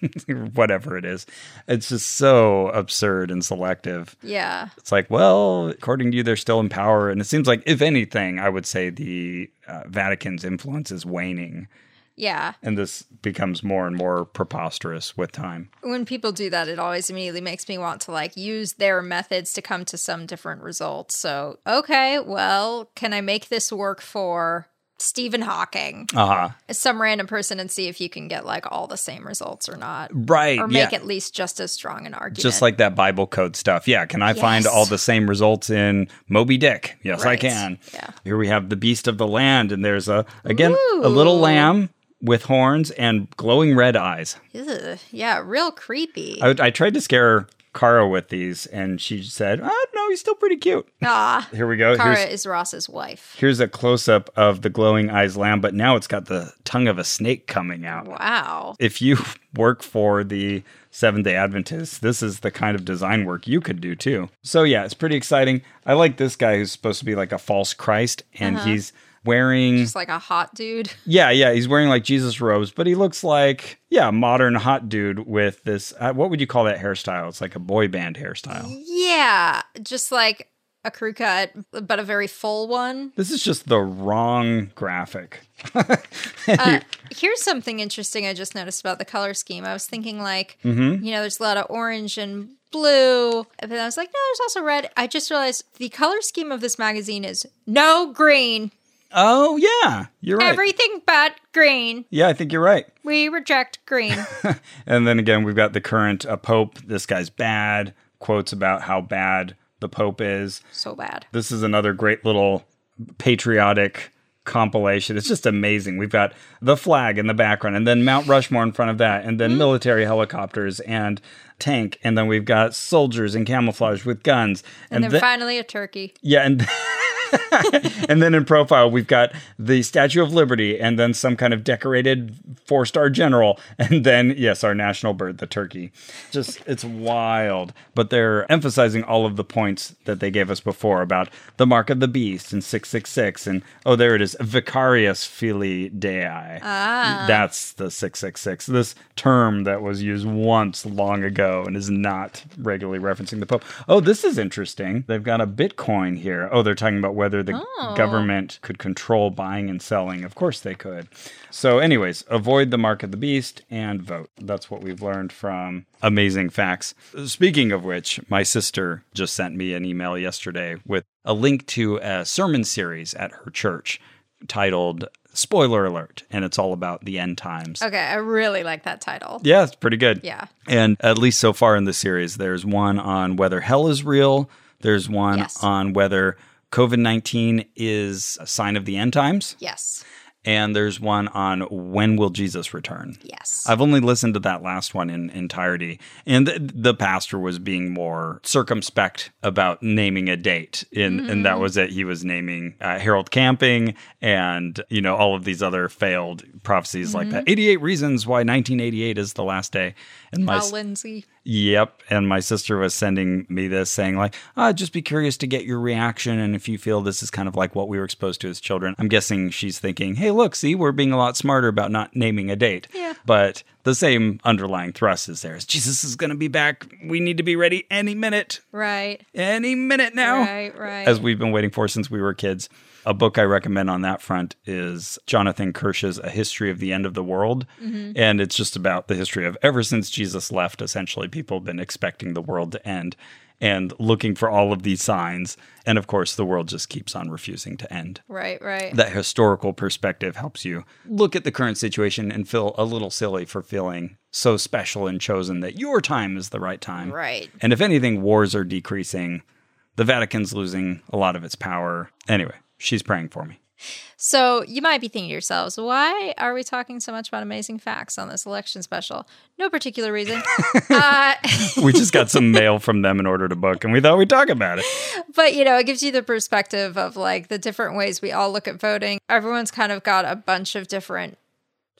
whatever it is. It's just so absurd and selective. Yeah. It's like, well, according to you, they're still in power. And it seems like, if anything, I would say the Vatican's influence is waning. Yeah. And this becomes more and more preposterous with time. When people do that, it always immediately makes me want to, like, use their methods to come to some different results. So, okay, well, can I make this work for Stephen Hawking? Uh-huh. Some random person, and see if you can get, like, all the same results or not. Right, or make at least just as strong an argument. Just like that Bible code stuff. Yeah, can I find all the same results in Moby Dick? Yes, right. I can. Yeah. Here we have the beast of the land, and there's, a little lamb with horns and glowing red eyes. Ew, yeah, real creepy. I tried to scare Kara with these, and she said, oh, no, he's still pretty cute. Ah, here we go. Kara is Ross's wife. Here's a close-up of the glowing eyes lamb, but now it's got the tongue of a snake coming out. Wow. If you work for the Seventh-day Adventists, this is the kind of design work you could do, too. So, yeah, it's pretty exciting. I like this guy who's supposed to be like a false Christ, and he's wearing... just like a hot dude? Yeah, he's wearing like Jesus robes, but he looks like, modern hot dude with this, what would you call that hairstyle? It's like a boy band hairstyle. Yeah, just like a crew cut, but a very full one. This is just the wrong graphic. Here's something interesting I just noticed about the color scheme. I was thinking like, there's a lot of orange and blue, and then I was like, no, there's also red. I just realized the color scheme of this magazine is no green. Oh, yeah, you're right. Everything but green. Yeah, I think you're right. We reject green. And then again, we've got the current Pope. This guy's bad. Quotes about how bad the Pope is. So bad. This is another great little patriotic compilation. It's just amazing. We've got the flag in the background, and then Mount Rushmore in front of that, and then military helicopters and tank, and then we've got soldiers in camouflage with guns. And then finally a turkey. Yeah, and... and then in profile, we've got the Statue of Liberty, and then some kind of decorated 4-star general. And then, yes, our national bird, the turkey. Just, it's wild. But they're emphasizing all of the points that they gave us before about the mark of the beast and 666. And, oh, there it is, Vicarius Filii Dei. Ah. That's the 666. This term that was used once long ago and is not regularly referencing the Pope. Oh, this is interesting. They've got a Bitcoin here. Oh, they're talking about whether the government could control buying and selling. Of course they could. So anyways, avoid the mark of the beast and vote. That's what we've learned from Amazing Facts. Speaking of which, my sister just sent me an email yesterday with a link to a sermon series at her church titled Spoiler Alert, and it's all about the end times. Okay, I really like that title. Yeah, it's pretty good. Yeah. And at least so far in the series, there's one on whether hell is real. There's one on whether COVID-19 is a sign of the end times. Yes. And there's one on when will Jesus return. Yes. I've only listened to that last one in entirety. And the pastor was being more circumspect about naming a date. And that was it. He was naming Harold Camping and, all of these other failed prophecies like that. 88 reasons why 1988 is the last day. And Hal Lindsey. Yep. And my sister was sending me this saying like, just be curious to get your reaction. And if you feel this is kind of like what we were exposed to as children, I'm guessing she's thinking, hey, look, see, we're being a lot smarter about not naming a date. Yeah. But the same underlying thrust is there. Jesus is going to be back. We need to be ready any minute. Right. Any minute now. Right. As we've been waiting for since we were kids. A book I recommend on that front is Jonathan Kirsch's A History of the End of the World. And it's just about the history of ever since Jesus left, essentially, people been expecting the world to end and looking for all of these signs. And of course, the world just keeps on refusing to end. Right, right. That historical perspective helps you look at the current situation and feel a little silly for feeling so special and chosen that your time is the right time. Right. And if anything, wars are decreasing. The Vatican's losing a lot of its power. Anyway, she's praying for me. So you might be thinking to yourselves, why are we talking so much about Amazing Facts on this election special? No particular reason. We just got some mail from them and ordered a book, and we thought we'd talk about it. But, you know, it gives you the perspective of, like, the different ways we all look at voting. Everyone's kind of got a bunch of different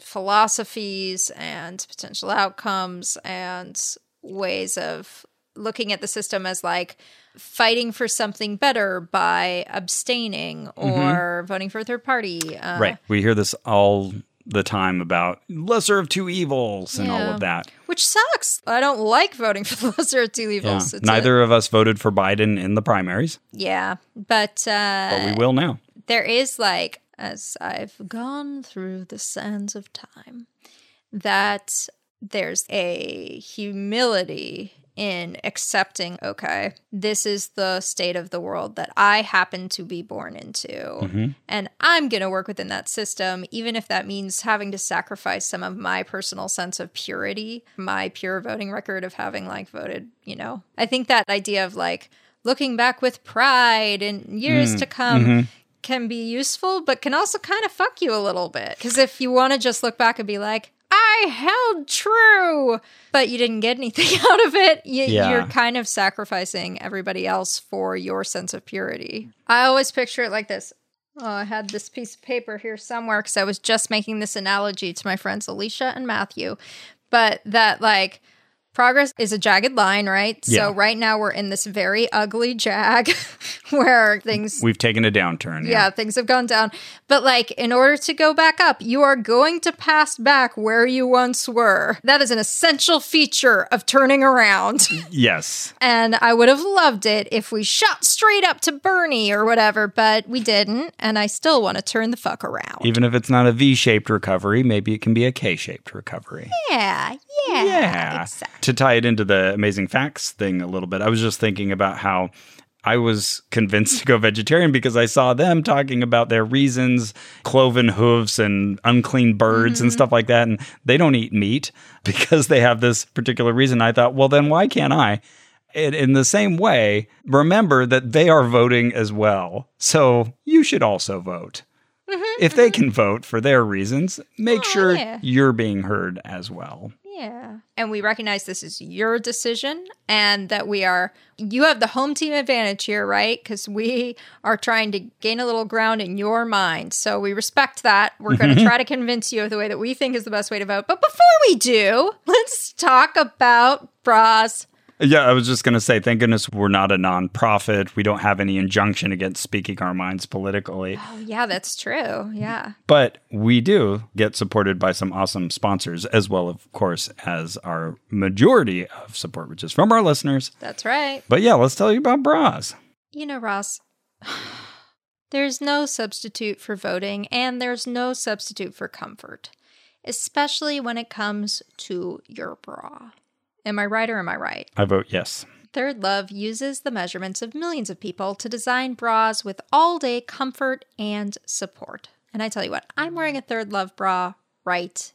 philosophies and potential outcomes and ways of looking at the system as, like, fighting for something better by abstaining or voting for a third party. Right. We hear this all the time about lesser of two evils and all of that. Which sucks. I don't like voting for the lesser of two evils. Yeah. Neither of us voted for Biden in the primaries. Yeah. But we will now. There is, like, as I've gone through the sands of time, that there's a humility in accepting, okay, this is the state of the world that I happen to be born into. And I'm going to work within that system, even if that means having to sacrifice some of my personal sense of purity, my pure voting record of having, like, voted, you know. I think that idea of, like, looking back with pride in years to come can be useful, but can also kind of fuck you a little bit. Because if you want to just look back and be like, I held true, but you didn't get anything out of it. You're kind of sacrificing everybody else for your sense of purity. I always picture it like this. Oh, I had this piece of paper here somewhere because I was just making this analogy to my friends Alicia and Matthew. But that, like, progress is a jagged line, right? Yeah. So right now we're in this very ugly jag where things... We've taken a downturn. Yeah, things have gone down. But, like, in order to go back up, you are going to pass back where you once were. That is an essential feature of turning around. Yes. And I would have loved it if we shot straight up to Bernie or whatever, but we didn't, and I still want to turn the fuck around. Even if it's not a V-shaped recovery, maybe it can be a K-shaped recovery. Yeah. Exactly. To tie it into the Amazing Facts thing a little bit, I was just thinking about how I was convinced to go vegetarian because I saw them talking about their reasons, cloven hooves and unclean birds and stuff like that. And they don't eat meat because they have this particular reason. I thought, well, then why can't I? In the same way, remember that they are voting as well. So you should also vote. If they can vote for their reasons, make sure you're being heard as well. Yeah. And we recognize this is your decision and that you have the home team advantage here, right? Because we are trying to gain a little ground in your mind. So we respect that. We're going to try to convince you of the way that we think is the best way to vote. But before we do, let's talk about bras. Yeah, I was just going to say, thank goodness we're not a nonprofit. We don't have any injunction against speaking our minds politically. Oh, yeah, that's true. Yeah. But we do get supported by some awesome sponsors, as well, of course, as our majority of support, which is from our listeners. That's right. But yeah, let's tell you about bras. You know, Ross, there's no substitute for voting, and there's no substitute for comfort, especially when it comes to your bra. Am I right or am I right? I vote yes. Third Love uses the measurements of millions of people to design bras with all-day comfort and support. And I tell you what, I'm wearing a Third Love bra right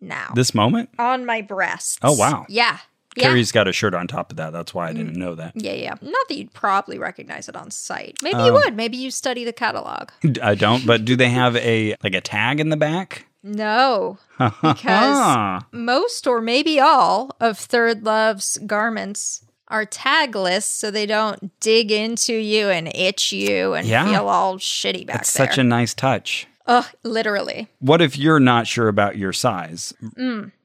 now. This moment? On my breasts. Oh, wow. Yeah. Carrie's got a shirt on top of that. That's why I didn't know that. Yeah. Not that you'd probably recognize it on sight. Maybe you would. Maybe you study the catalog. I don't, but do they have a tag in the back? No, because most or maybe all of Third Love's garments are tagless, so they don't dig into you and itch you and feel all shitty back there. It's such a nice touch. Oh, literally. What if you're not sure about your size?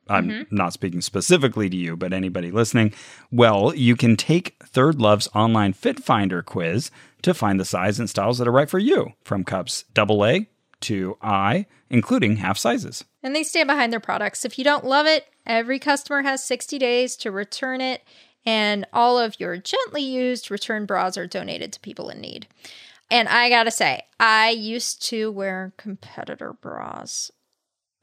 I'm not speaking specifically to you, but anybody listening. Well, you can take Third Love's online Fit Finder quiz to find the size and styles that are right for you, from cups AA to I, including half sizes. And they stand behind their products. If you don't love it, every customer has 60 days to return it, and all of your gently used return bras are donated to people in need. And I gotta say, I used to wear competitor bras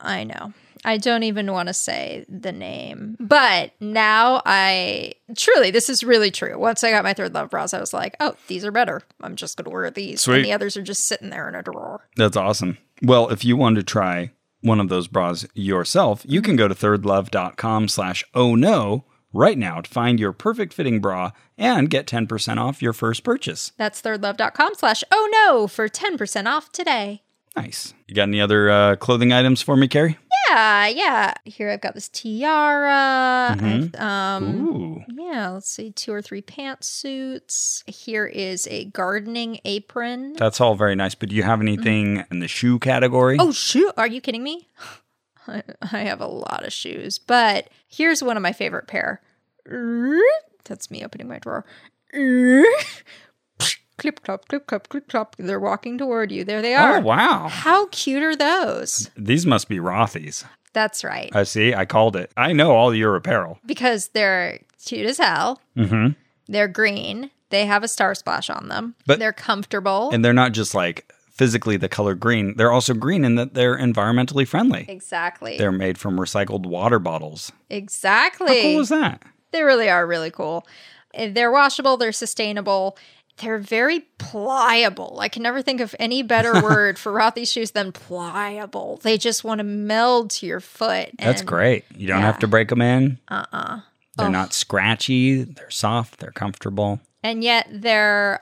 I know. I don't even want to say the name. But now I truly, this is really true. Once I got my third love bras, I was like, oh, these are better. I'm just going to wear these. Sweet. And the others are just sitting there in a drawer. That's awesome. Well, if you want to try one of those bras yourself, you can go to thirdlove.com/ohno right now to find your perfect fitting bra and get 10% off your first purchase. That's thirdlove.com/ohno for 10% off today. Nice. You got any other clothing items for me, Carrie? Yeah. Here I've got this tiara. Mm-hmm. Ooh. Yeah, let's see, 2 or 3 pantsuits. Here is a gardening apron. That's all very nice, but do you have anything in the shoe category? Oh, shoe? Are you kidding me? I have a lot of shoes, but here's one of my favorite pair. That's me opening my drawer. Clip, clop, clip, clop, clip, clop. They're walking toward you. There they are. Oh, wow. How cute are those? These must be Rothy's. That's right. I see. I called it. I know all your apparel. Because they're cute as hell. Mm-hmm. They're green. They have a star splash on them. But they're comfortable. And they're not just like physically the color green. They're also green in that they're environmentally friendly. Exactly. They're made from recycled water bottles. Exactly. How cool is that? They really are really cool. They're washable. They're sustainable. They're very pliable. I can never think of any better word for Rothy's shoes than pliable. They just want to meld to your foot. That's great. You don't have to break them in. They're not scratchy. They're soft. They're comfortable. And yet they're,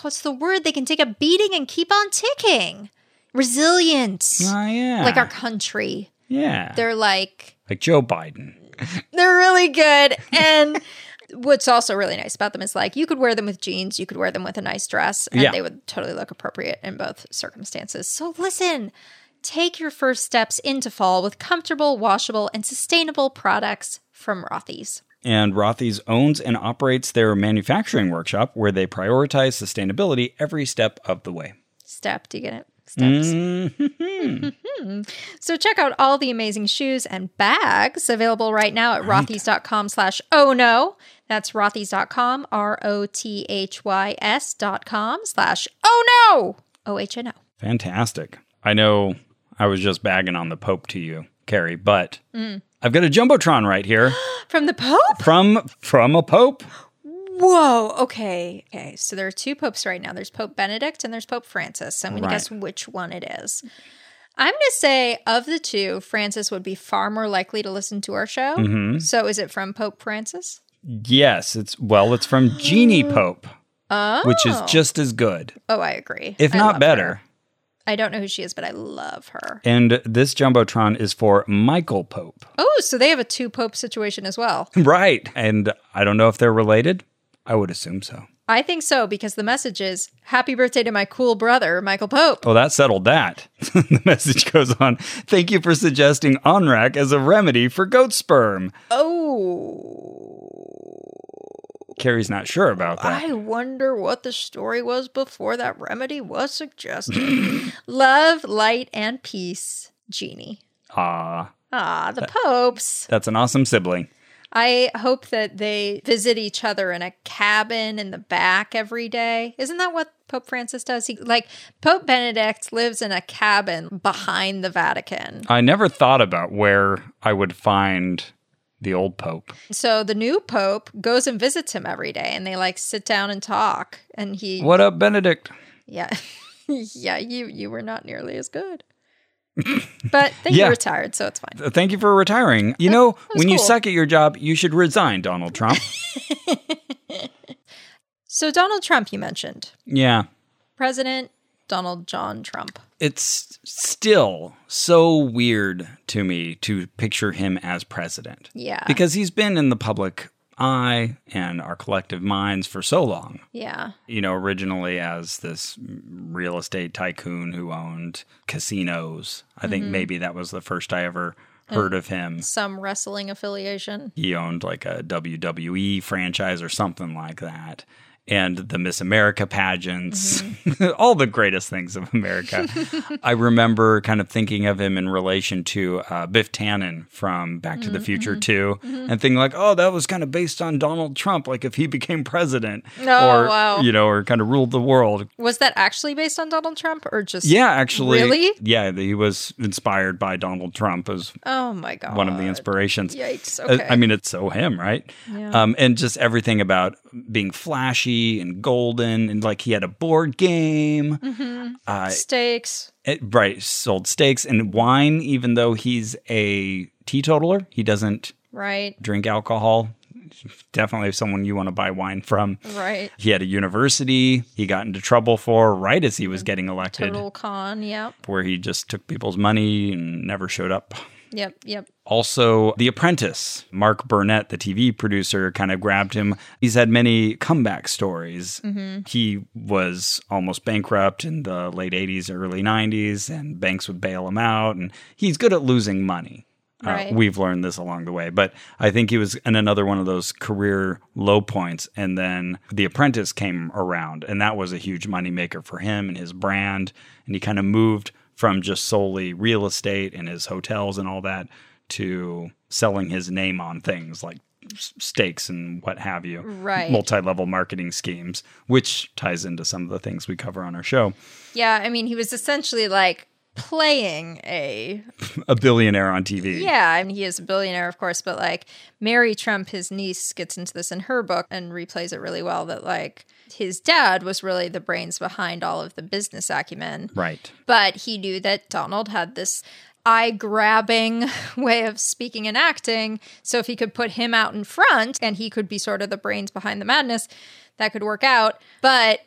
what's the word? They can take a beating and keep on ticking. Resilient. Oh, yeah. Like our country. Yeah. They're like... like Joe Biden. They're really good. And... what's also really nice about them is like you could wear them with jeans, you could wear them with a nice dress, and they would totally look appropriate in both circumstances. So listen, take your first steps into fall with comfortable, washable, and sustainable products from Rothy's. And Rothy's owns and operates their manufacturing workshop where they prioritize sustainability every step of the way. Step, do you get it? Steps. Mm-hmm. So check out all the amazing shoes and bags available right now at rothys.com/ohno. That's rothys.com, rothys.com/ohno. OHNO. Fantastic. I know I was just bagging on the Pope to you, Carrie, but I've got a Jumbotron right here. From the Pope? From a Pope. Whoa, okay. So there are 2 popes right now. There's Pope Benedict and there's Pope Francis. So I'm going to guess which one it is. I'm going to say of the 2, Francis would be far more likely to listen to our show. Mm-hmm. So is it from Pope Francis? Yes, it's from Jeannie Pope, which is just as good. Oh, I agree. If not better. Her. I don't know who she is, but I love her. And this Jumbotron is for Michael Pope. Oh, so they have a 2-pope situation as well. Right. And I don't know if they're related. I would assume so. I think so, because the message is, happy birthday to my cool brother, Michael Pope. Oh, that settled that. The message goes on, thank you for suggesting Onrak as a remedy for goat sperm. Oh. Carrie's not sure about that. I wonder what the story was before that remedy was suggested. Love, light, and peace, Jeannie. Ah, the Popes. That's an awesome sibling. I hope that they visit each other in a cabin in the back every day. Isn't that what Pope Francis does? Pope Benedict lives in a cabin behind the Vatican. I never thought about where I would find the old Pope. So the new Pope goes and visits him every day, and they, sit down and talk, and he... What up, Benedict? Yeah. you were not nearly as good. But then you retired, so it's fine. Thank you for retiring. You know, when you suck at your job, you should resign, Donald Trump. So Donald Trump, you mentioned. Yeah. President Donald John Trump. It's still so weird to me to picture him as president. Yeah. Because he's been in the public eye and our collective minds for so long. Yeah. You know, originally as this real estate tycoon who owned casinos. I think maybe that was the first I ever heard of him. Some wrestling affiliation. He owned a WWE franchise or something like that. and the Miss America pageants, mm-hmm. all the greatest things of America. I remember kind of thinking of him in relation to Biff Tannen from Back to the Future 2, and thinking like, oh, that was kind of based on Donald Trump, like if he became president you know, or kind of ruled the world. Was that actually based on Donald Trump or just? Yeah, actually. Really? Yeah, he was inspired by Donald Trump as one of the inspirations. Yikes. Okay. I mean, it's so him, right? Yeah. And just everything about being flashy and golden, and like he had a board game, steaks, sold steaks and wine. Even though he's a teetotaler, he doesn't drink alcohol. Definitely someone you want to buy wine from. Right. He had a university he got into trouble for right as he was getting elected. Total con, yep. Where he just took people's money and never showed up. Yep, yep. Also, The Apprentice, Mark Burnett, the TV producer, kind of grabbed him. He's had many comeback stories. Mm-hmm. He was almost bankrupt in the late 80s, early 90s, and banks would bail him out. And he's good at losing money. We've learned this along the way. But I think he was in another one of those career low points. And then The Apprentice came around, and that was a huge moneymaker for him and his brand. And he kind of moved from just solely real estate and his hotels and all that to selling his name on things like steaks and what have you. Right. Multi-level marketing schemes, which ties into some of the things we cover on our show. Yeah, I mean, he was essentially like playing a billionaire on TV. Yeah, I mean, he is a billionaire, of course, but like Mary Trump, his niece, gets into this in her book and replays it really well, that like his dad was really the brains behind all of the business acumen. Right. But he knew that Donald had this eye-grabbing way of speaking and acting, so if he could put him out in front and he could be sort of the brains behind the madness, that could work out. But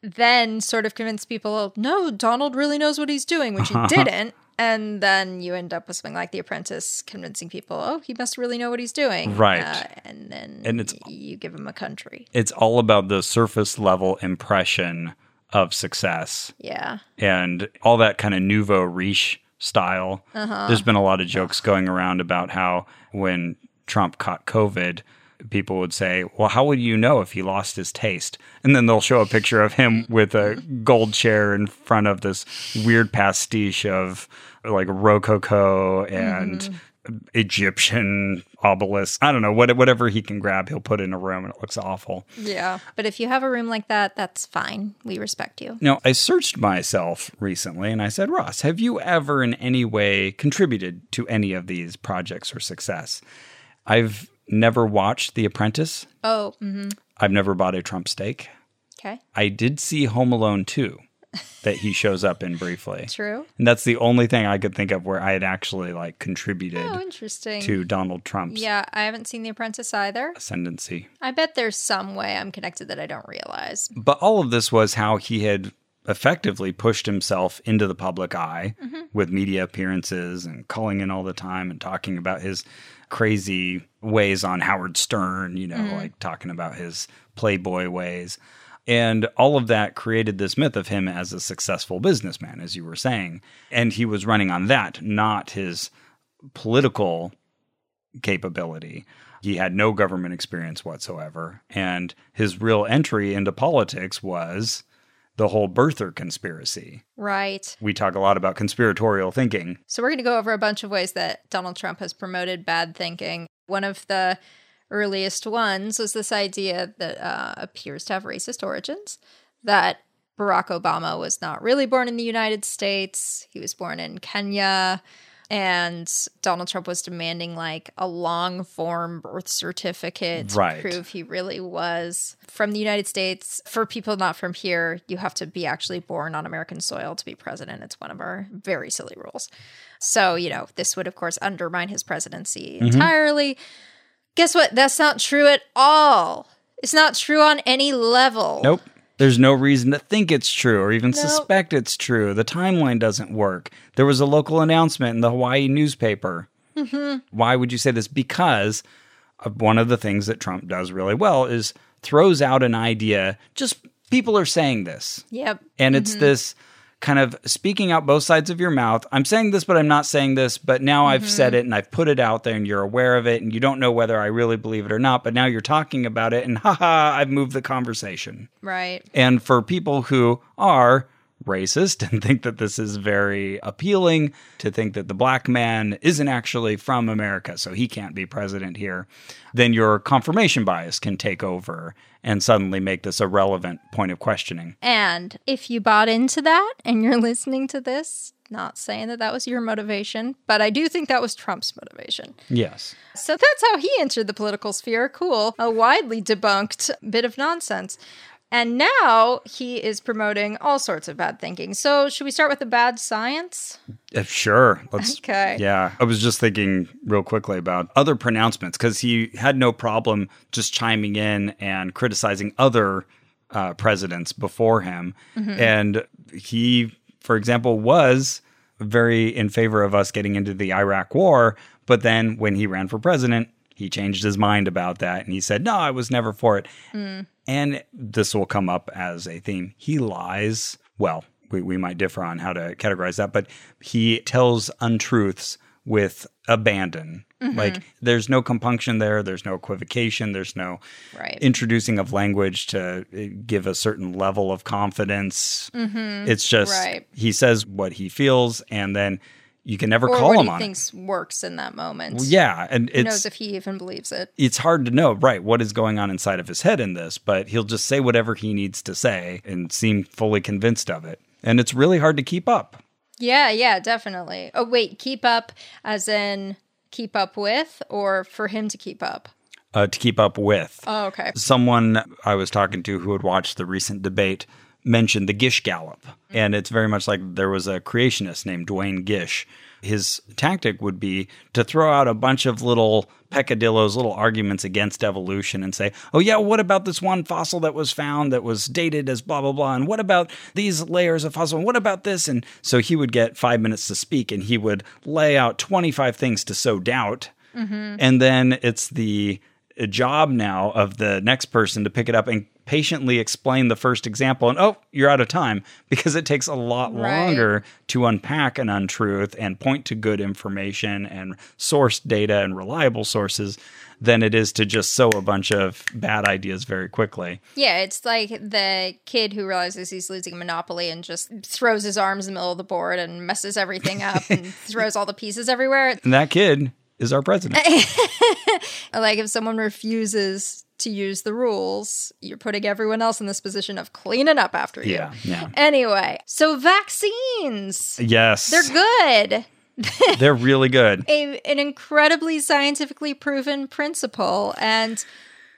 then sort of convince people, no, Donald really knows what he's doing, which he didn't. And then you end up with something like The Apprentice convincing people, oh, he must really know what he's doing. Right. And then you give him a country. It's all about the surface level impression of success. Yeah. And all that kind of nouveau riche style. There's been a lot of jokes going around about how when Trump caught COVID, people would say, well, how would you know if he lost his taste? And then they'll show a picture of him with a gold chair in front of this weird pastiche of like Rococo and Egyptian obelisk. I don't know, whatever he can grab, he'll put in a room and it looks awful. Yeah. But if you have a room like that, that's fine. We respect you. Now, I searched myself recently and I said, Ross, have you ever in any way contributed to any of these projects or success? I've never watched The Apprentice. Oh, I've never bought a Trump steak. Okay. I did see Home Alone 2 that he shows up in briefly. True. And that's the only thing I could think of where I had actually like contributed to Donald Trump's. Yeah, I haven't seen The Apprentice either. Ascendancy. I bet there's some way I'm connected that I don't realize. But all of this was how he had effectively pushed himself into the public eye with media appearances and calling in all the time and talking about his crazy ways on Howard Stern, you know, like talking about his playboy ways. And all of that created this myth of him as a successful businessman, as you were saying. And he was running on that, not his political capability. He had no government experience whatsoever. And his real entry into politics was the whole birther conspiracy. Right. We talk a lot about conspiratorial thinking. So we're going to go over a bunch of ways that Donald Trump has promoted bad thinking. One of the earliest ones was this idea that appears to have racist origins, that Barack Obama was not really born in the United States. He was born in Kenya. And Donald Trump was demanding like a long form birth certificate to prove he really was from the United States. For people not from here, you have to be actually born on American soil to be president. It's one of our very silly rules. So, you know, this would, of course, undermine his presidency entirely. Guess what? That's not true at all. It's not true on any level. Nope. There's no reason to think it's true or even suspect it's true. The timeline doesn't work. There was a local announcement in the Hawaii newspaper. Why would you say this? Because one of the things that Trump does really well is throws out an idea. Just people are saying this. Yep. And it's this kind of speaking out both sides of your mouth. I'm saying this, but I'm not saying this, but now I've said it and I've put it out there and you're aware of it and you don't know whether I really believe it or not, but now you're talking about it and haha, I've moved the conversation. Right. And for people who are racist and think that this is very appealing, to think that the black man isn't actually from America, so he can't be president here, then your confirmation bias can take over and suddenly make this a relevant point of questioning. And if you bought into that and you're listening to this, not saying that that was your motivation, but I do think that was Trump's motivation. Yes. So that's how he entered the political sphere. Cool. A widely debunked bit of nonsense. And now he is promoting all sorts of bad thinking. So should we start with the bad science? Sure. Okay. Yeah. I was just thinking real quickly about other pronouncements because he had no problem just chiming in and criticizing other presidents before him. Mm-hmm. And he, for example, was very in favor of us getting into the Iraq War. But then when he ran for president, he changed his mind about that, and he said, no, I was never for it. Mm. And this will come up as a theme. He lies. Well, we might differ on how to categorize that, but he tells untruths with abandon. Mm-hmm. Like, there's no compunction there. There's no equivocation. There's no introducing of language to give a certain level of confidence. Mm-hmm. It's just he says what he feels, and then you can never call him on it. Or what he thinks works in that moment. Well, yeah. And who knows if he even believes it. It's hard to know, right, what is going on inside of his head in this, but he'll just say whatever he needs to say and seem fully convinced of it. And it's really hard to keep up. Yeah, definitely. Oh, wait, keep up as in keep up with or for him to keep up? To keep up with. Oh, okay. Someone I was talking to who had watched the recent debate mentioned the Gish Gallop. And it's very much like there was a creationist named Dwayne Gish. His tactic would be to throw out a bunch of little peccadillos, little arguments against evolution and say, oh yeah, what about this one fossil that was found that was dated as blah, blah, blah? And what about these layers of fossil? And what about this? And so he would get 5 minutes to speak and he would lay out 25 things to sow doubt. Mm-hmm. And then it's the job now of the next person to pick it up and patiently explain the first example, and oh, you're out of time, because it takes a lot longer to unpack an untruth and point to good information and source data and reliable sources than it is to just sow a bunch of bad ideas very quickly. Yeah, it's like the kid who realizes he's losing Monopoly and just throws his arms in the middle of the board and messes everything up and throws all the pieces everywhere. And that kid is our president. Like if someone refuses to use the rules, you're putting everyone else in this position of cleaning up after you. Yeah. Anyway, so vaccines. Yes. They're good. They're really good. An incredibly scientifically proven principle. And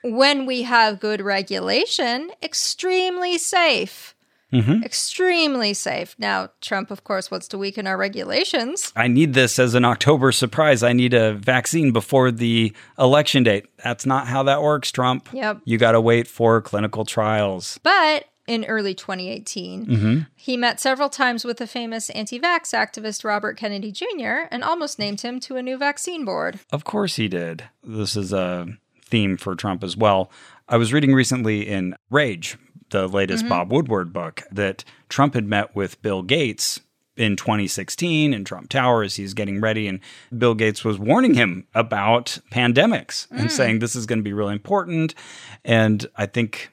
when we have good regulation, extremely safe. Mm-hmm. Extremely safe. Now, Trump, of course, wants to weaken our regulations. I need this as an October surprise. I need a vaccine before the election date. That's not how that works, Trump. Yep. You got to wait for clinical trials. But in early 2018, he met several times with the famous anti-vax activist Robert Kennedy Jr. and almost named him to a new vaccine board. Of course he did. This is a theme for Trump as well. I was reading recently in Rage, the latest Bob Woodward book, that Trump had met with Bill Gates in 2016 in Trump Tower as he's getting ready. And Bill Gates was warning him about pandemics and saying this is going to be really important. And I think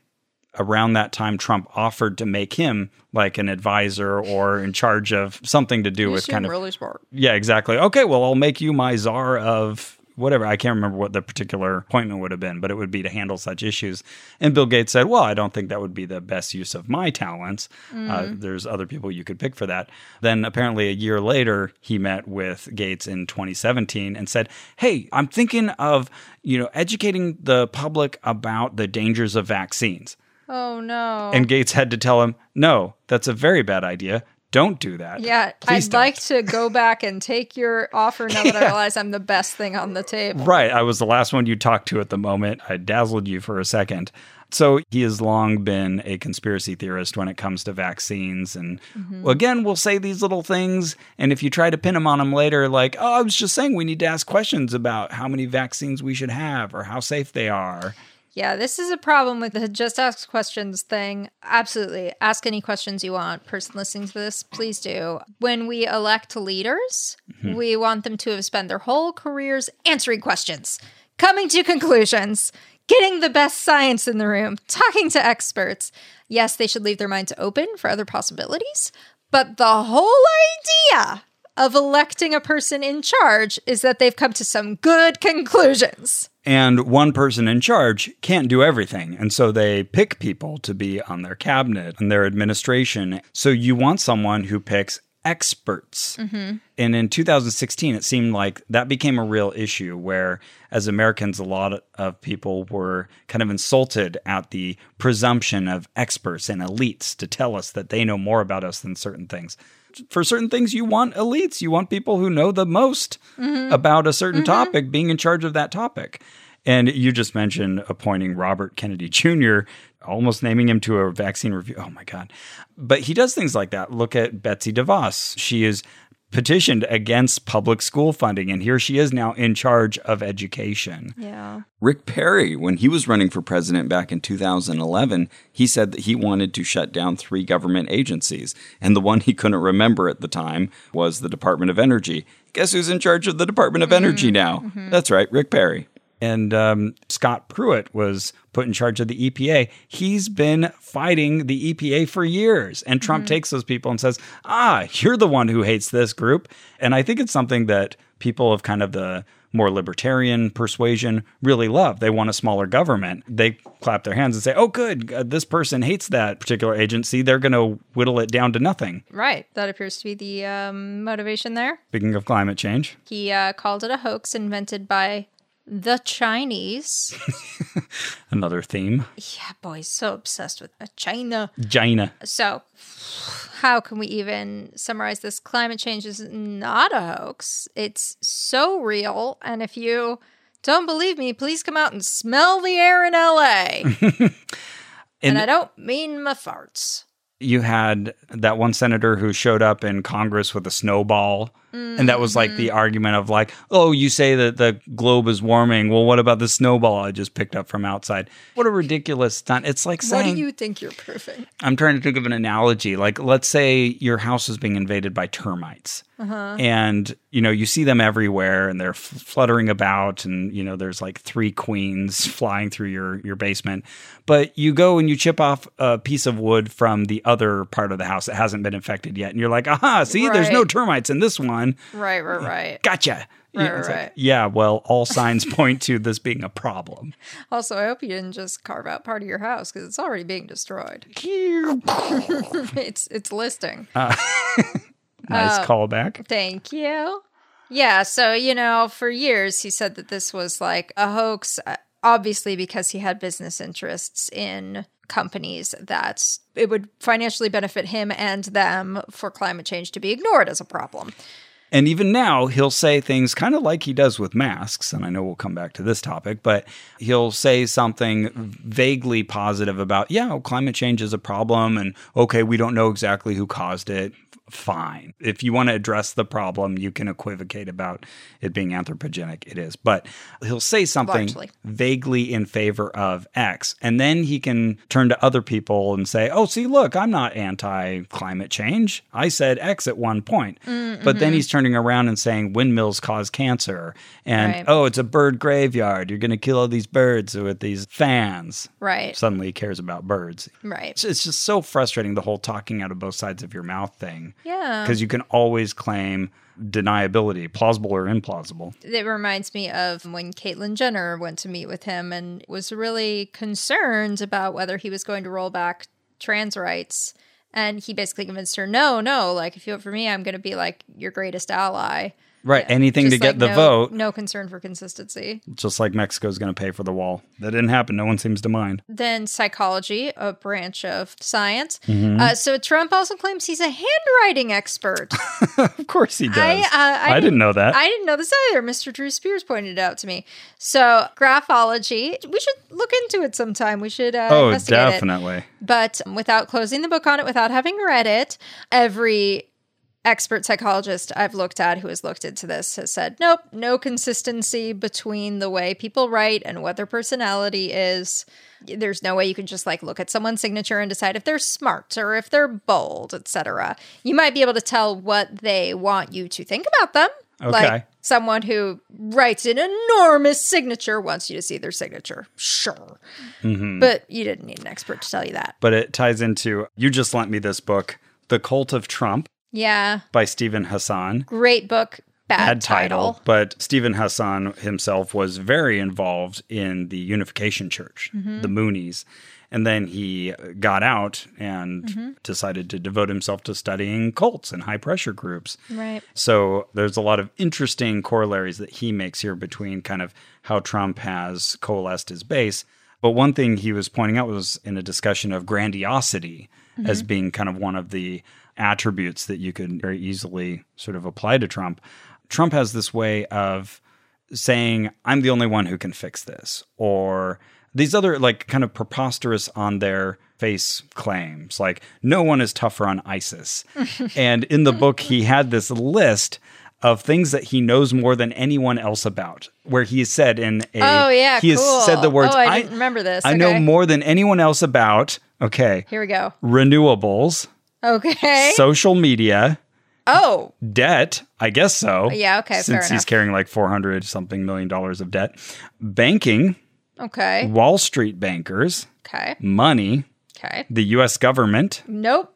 around that time, Trump offered to make him like an advisor or in charge of something to do you with kind of really smart. Yeah, exactly. Okay, well, I'll make you my czar of whatever. I can't remember what the particular appointment would have been, but it would be to handle such issues. And Bill Gates said, well, I don't think that would be the best use of my talents. There's other people you could pick for that. Then apparently a year later, he met with Gates in 2017 and said, hey, I'm thinking of, educating the public about the dangers of vaccines. Oh, no. And Gates had to tell him, no, that's a very bad idea. Don't do that. Yeah, Please don't. Like to go back and take your offer now that I realize I'm the best thing on the table. Right. I was the last one you talked to at the moment. I dazzled you for a second. So he has long been a conspiracy theorist when it comes to vaccines. And again, we'll say these little things. And if you try to pin him on them later, like, oh, I was just saying we need to ask questions about how many vaccines we should have or how safe they are. Yeah, this is a problem with the just ask questions thing. Absolutely. Ask any questions you want. Person listening to this, please do. When we elect leaders, we want them to have spent their whole careers answering questions, coming to conclusions, getting the best science in the room, talking to experts. Yes, they should leave their minds open for other possibilities, but the whole idea of electing a person in charge is that they've come to some good conclusions. And one person in charge can't do everything. And so they pick people to be on their cabinet and their administration. So you want someone who picks experts. And in 2016, it seemed like that became a real issue where, as Americans, a lot of people were kind of insulted at the presumption of experts and elites to tell us that they know more about us than certain things. For certain things, you want elites. You want people who know the most about a certain topic being in charge of that topic. And you just mentioned appointing Robert Kennedy Jr., almost naming him to a vaccine review. Oh, my God. But he does things like that. Look at Betsy DeVos. She is petitioned against public school funding, and here she is now in charge of education. Yeah. Rick Perry, when he was running for president back in 2011, he said that he wanted to shut down 3 government agencies, and the one he couldn't remember at the time was the Department of Energy. Guess who's in charge of the Department of Energy now? That's right, Rick Perry. And Scott Pruitt was put in charge of the EPA. He's been fighting the EPA for years. And Trump takes those people and says, you're the one who hates this group. And I think it's something that people of kind of the more libertarian persuasion really love. They want a smaller government. They clap their hands and say, oh, good, this person hates that particular agency. They're going to whittle it down to nothing. Right. That appears to be the motivation there. Speaking of climate change. He called it a hoax invented by the Chinese. Another theme. Yeah, boy, so obsessed with China. China. So, how can we even summarize this? Climate change is not a hoax. It's so real. And if you don't believe me, please come out and smell the air in LA. And I don't mean my farts. You had that one senator who showed up in Congress with a snowball. And that was like the argument of like, oh, you say that the globe is warming. Well, what about the snowball I just picked up from outside? What a ridiculous stunt. It's like saying— What do you think you're proving? I'm trying to think of an analogy. Like, let's say your house is being invaded by termites. And, you know, you see them everywhere and they're fluttering about and, you know, there's like 3 queens flying through your basement. But you go and you chip off a piece of wood from the other part of the house that hasn't been infected yet. And you're like, aha, see, there's no termites in this one. Right. Gotcha. Like, yeah, well, all signs point to this being a problem. Also, I hope you didn't just carve out part of your house because it's already being destroyed. It's listing. Nice callback. Thank you. Yeah, so, you know, for years he said that this was like a hoax, obviously because he had business interests in companies that it would financially benefit him and them for climate change to be ignored as a problem. And even now, he'll say things kind of like he does with masks, and I know we'll come back to this topic, but he'll say something vaguely positive about, yeah, climate change is a problem, and okay, we don't know exactly who caused it. Fine. If you want to address the problem, you can equivocate about it being anthropogenic. It is. But he'll say something vaguely in favor of X, and then he can turn to other people and say, oh, see, look, I'm not anti-climate change. I said X at one point. But then he's turning around and saying windmills cause cancer. And, oh, it's a bird graveyard. You're going to kill all these birds with these fans. Right. Suddenly he cares about birds. Right. It's just so frustrating, the whole talking out of both sides of your mouth thing. Yeah. Because you can always claim deniability, plausible or implausible. It reminds me of when Caitlyn Jenner went to meet with him and was really concerned about whether he was going to roll back trans rights. And he basically convinced her, no, like, if you vote for me, I'm going to be, like, your greatest ally. Right, you know, anything to get the vote. No concern for consistency. Just like Mexico's going to pay for the wall. That didn't happen. No one seems to mind. Then psychology, a branch of science. So Trump also claims he's a handwriting expert. Of course he does. I didn't know that. I didn't know this either. Mr. Drew Spears pointed it out to me. So graphology, we should look into it sometime. We should investigate it. But without closing the book on it, without having read it, every expert psychologist I've looked at who has looked into this has said, nope, no consistency between the way people write and what their personality is. There's no way you can just like look at someone's signature and decide if they're smart or if they're bold, etc. You might be able to tell what they want you to think about them. Okay. Like someone who writes an enormous signature wants you to see their signature. Sure. Mm-hmm. But you didn't need an expert to tell you that. But it ties into, you just lent me this book, The Cult of Trump. Yeah. By Stephen Hassan. Great book. Bad title. But Stephen Hassan himself was very involved in the Unification Church, mm-hmm. the Moonies. And then he got out and mm-hmm. decided to devote himself to studying cults and high-pressure groups. Right. So there's a lot of interesting corollaries that he makes here between kind of how Trump has coalesced his base. But one thing he was pointing out was in a discussion of grandiosity mm-hmm. as being kind of one of the attributes that you could very easily sort of apply to Trump. Trump has this way of saying, I'm the only one who can fix this, or these other like kind of preposterous on their face claims, like no one is tougher on ISIS. And in the book, he had this list of things that he knows more than anyone else about, where he said in a... Oh, yeah, he cool. has said the words... Oh, I didn't remember this. I know more than anyone else about... Okay. Here we go. Renewables. Okay. Social media. Oh. Debt, I guess so. Yeah, okay, fair enough. Since he's carrying like $400-something million of debt. Banking. Okay. Wall Street bankers. Okay. Money. Okay. The U.S. government. Nope.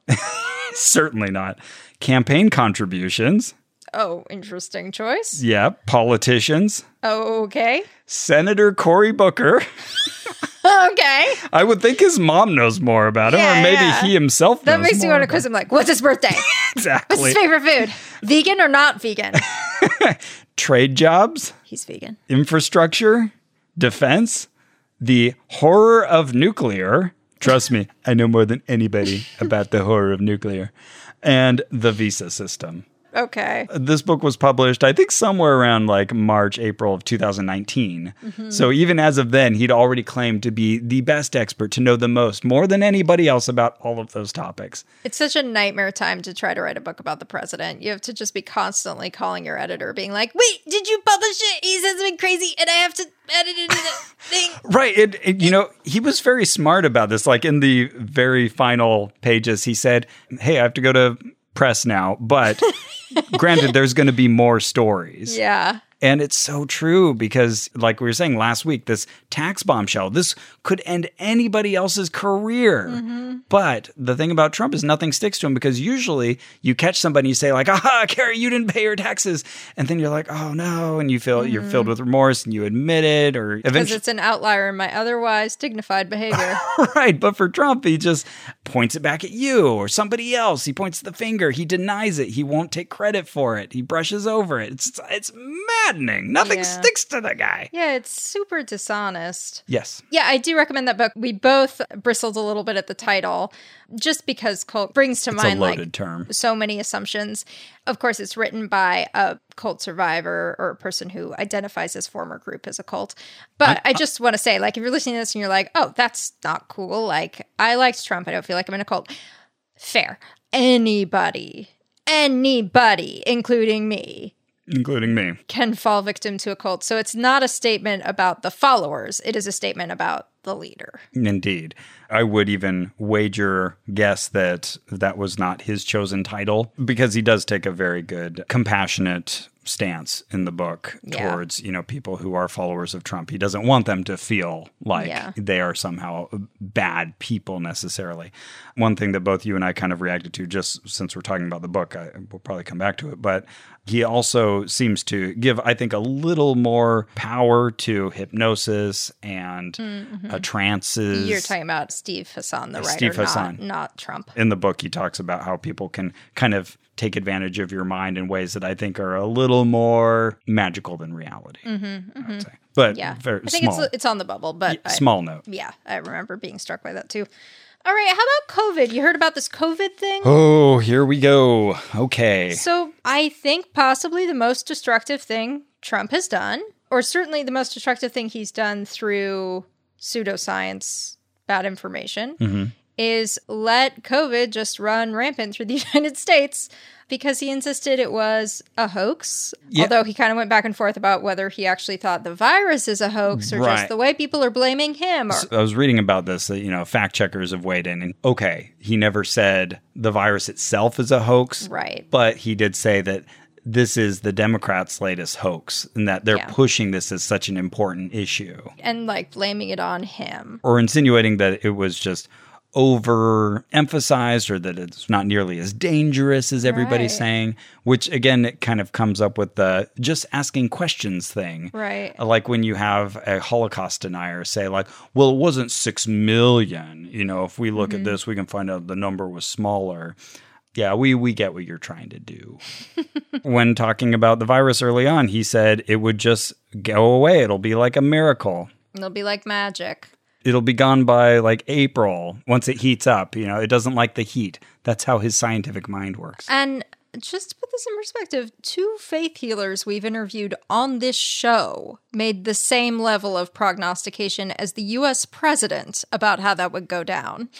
Certainly not. Campaign contributions. Oh, interesting choice. Yeah. Politicians. Oh, okay. Senator Cory Booker. Okay. I would think his mom knows more about him, or maybe he himself knows more. That makes me want to quiz him, like, what's his birthday? Exactly. What's his favorite food? Vegan or not vegan? Trade jobs. He's vegan. Infrastructure. Defense. The horror of nuclear. Trust me, I know more than anybody about the horror of nuclear. And the visa system. Okay. This book was published, I think, somewhere around like March, April of 2019. Mm-hmm. So even as of then, he'd already claimed to be the best expert, to know the most, more than anybody else about all of those topics. It's such a nightmare time to try to write a book about the president. You have to just be constantly calling your editor, being like, wait, did you publish it? He says something crazy and I have to edit it into the thing. Right. You know, he was very smart about this. Like in the very final pages, he said, hey, I have to go to press now, but granted, there's going to be more stories. Yeah. And it's so true because, like we were saying last week, this tax bombshell, this could end anybody else's career. Mm-hmm. But the thing about Trump is nothing sticks to him, because usually you catch somebody and you say like, aha, Carrie, you didn't pay your taxes. And then you're like, oh no. And you feel mm-hmm. you're filled with remorse and you admit it. Or because it's an outlier in my otherwise dignified behavior. Right. But for Trump, he just points it back at you or somebody else. He points the finger. He denies it. He won't take credit for it. He brushes over it. It's mad. Nothing sticks to the guy. Yeah, it's super dishonest. Yes. Yeah, I do recommend that book. We both bristled a little bit at the title, just because cult brings to mind a loaded term. So many assumptions. Of course, it's written by a cult survivor or a person who identifies his former group as a cult. But I just want to say, like, if you're listening to this and you're like, oh, that's not cool. Like, I liked Trump. I don't feel like I'm in a cult. Fair. Anybody, including me, can fall victim to a cult. So it's not a statement about the followers. It is a statement about the leader. Indeed. I would even guess that that was not his chosen title, because he does take a very good, compassionate stance in the book towards, people who are followers of Trump. He doesn't want them to feel like they are somehow bad people necessarily. One thing that both you and I kind of reacted to, just since we're talking about the book, we'll probably come back to it, but he also seems to give, I think, a little more power to hypnosis and trances. You're talking about Steve Hassan, the writer, Steve Hassan. Not Trump. In the book, he talks about how people can kind of take advantage of your mind in ways that I think are a little more magical than reality. Mm-hmm. I would say. But I think small. It's on the bubble, but small note. Yeah, I remember being struck by that too. All right, how about COVID? You heard about this COVID thing? Oh, here we go. Okay. So I think possibly the most destructive thing Trump has done, or certainly the most destructive thing he's done through pseudoscience, bad information, is let COVID just run rampant through the United States because he insisted it was a hoax, although he kind of went back and forth about whether he actually thought the virus is a hoax or just the way people are blaming him. Or... I was reading about this, that, you know, fact checkers have weighed in, and okay, he never said the virus itself is a hoax, right? But he did say that this is the Democrats' latest hoax and that they're pushing this as such an important issue. And like blaming it on him. Or insinuating that it was just overemphasized or that it's not nearly as dangerous as everybody's saying, which again, it kind of comes up with the just asking questions thing. Right. Like when you have a Holocaust denier say like, well, it wasn't 6 million. You know, if we look at this, we can find out the number was smaller. Yeah, we get what you're trying to do. When talking about the virus early on, he said it would just go away. It'll be like a miracle. It'll be like magic. It'll be gone by like April once it heats up. You know, it doesn't like the heat. That's how his scientific mind works. And just to put this in perspective, 2 faith healers we've interviewed on this show made the same level of prognostication as the U.S. president about how that would go down.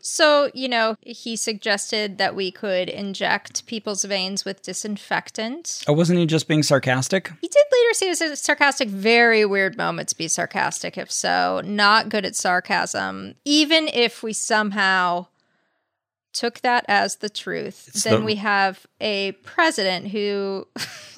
So, you know, he suggested that we could inject people's veins with disinfectant. Oh, wasn't he just being sarcastic? He did later say it was sarcastic. Very weird moment to be sarcastic, if so. Not good at sarcasm. Even if we somehow took that as the truth, then we have a president who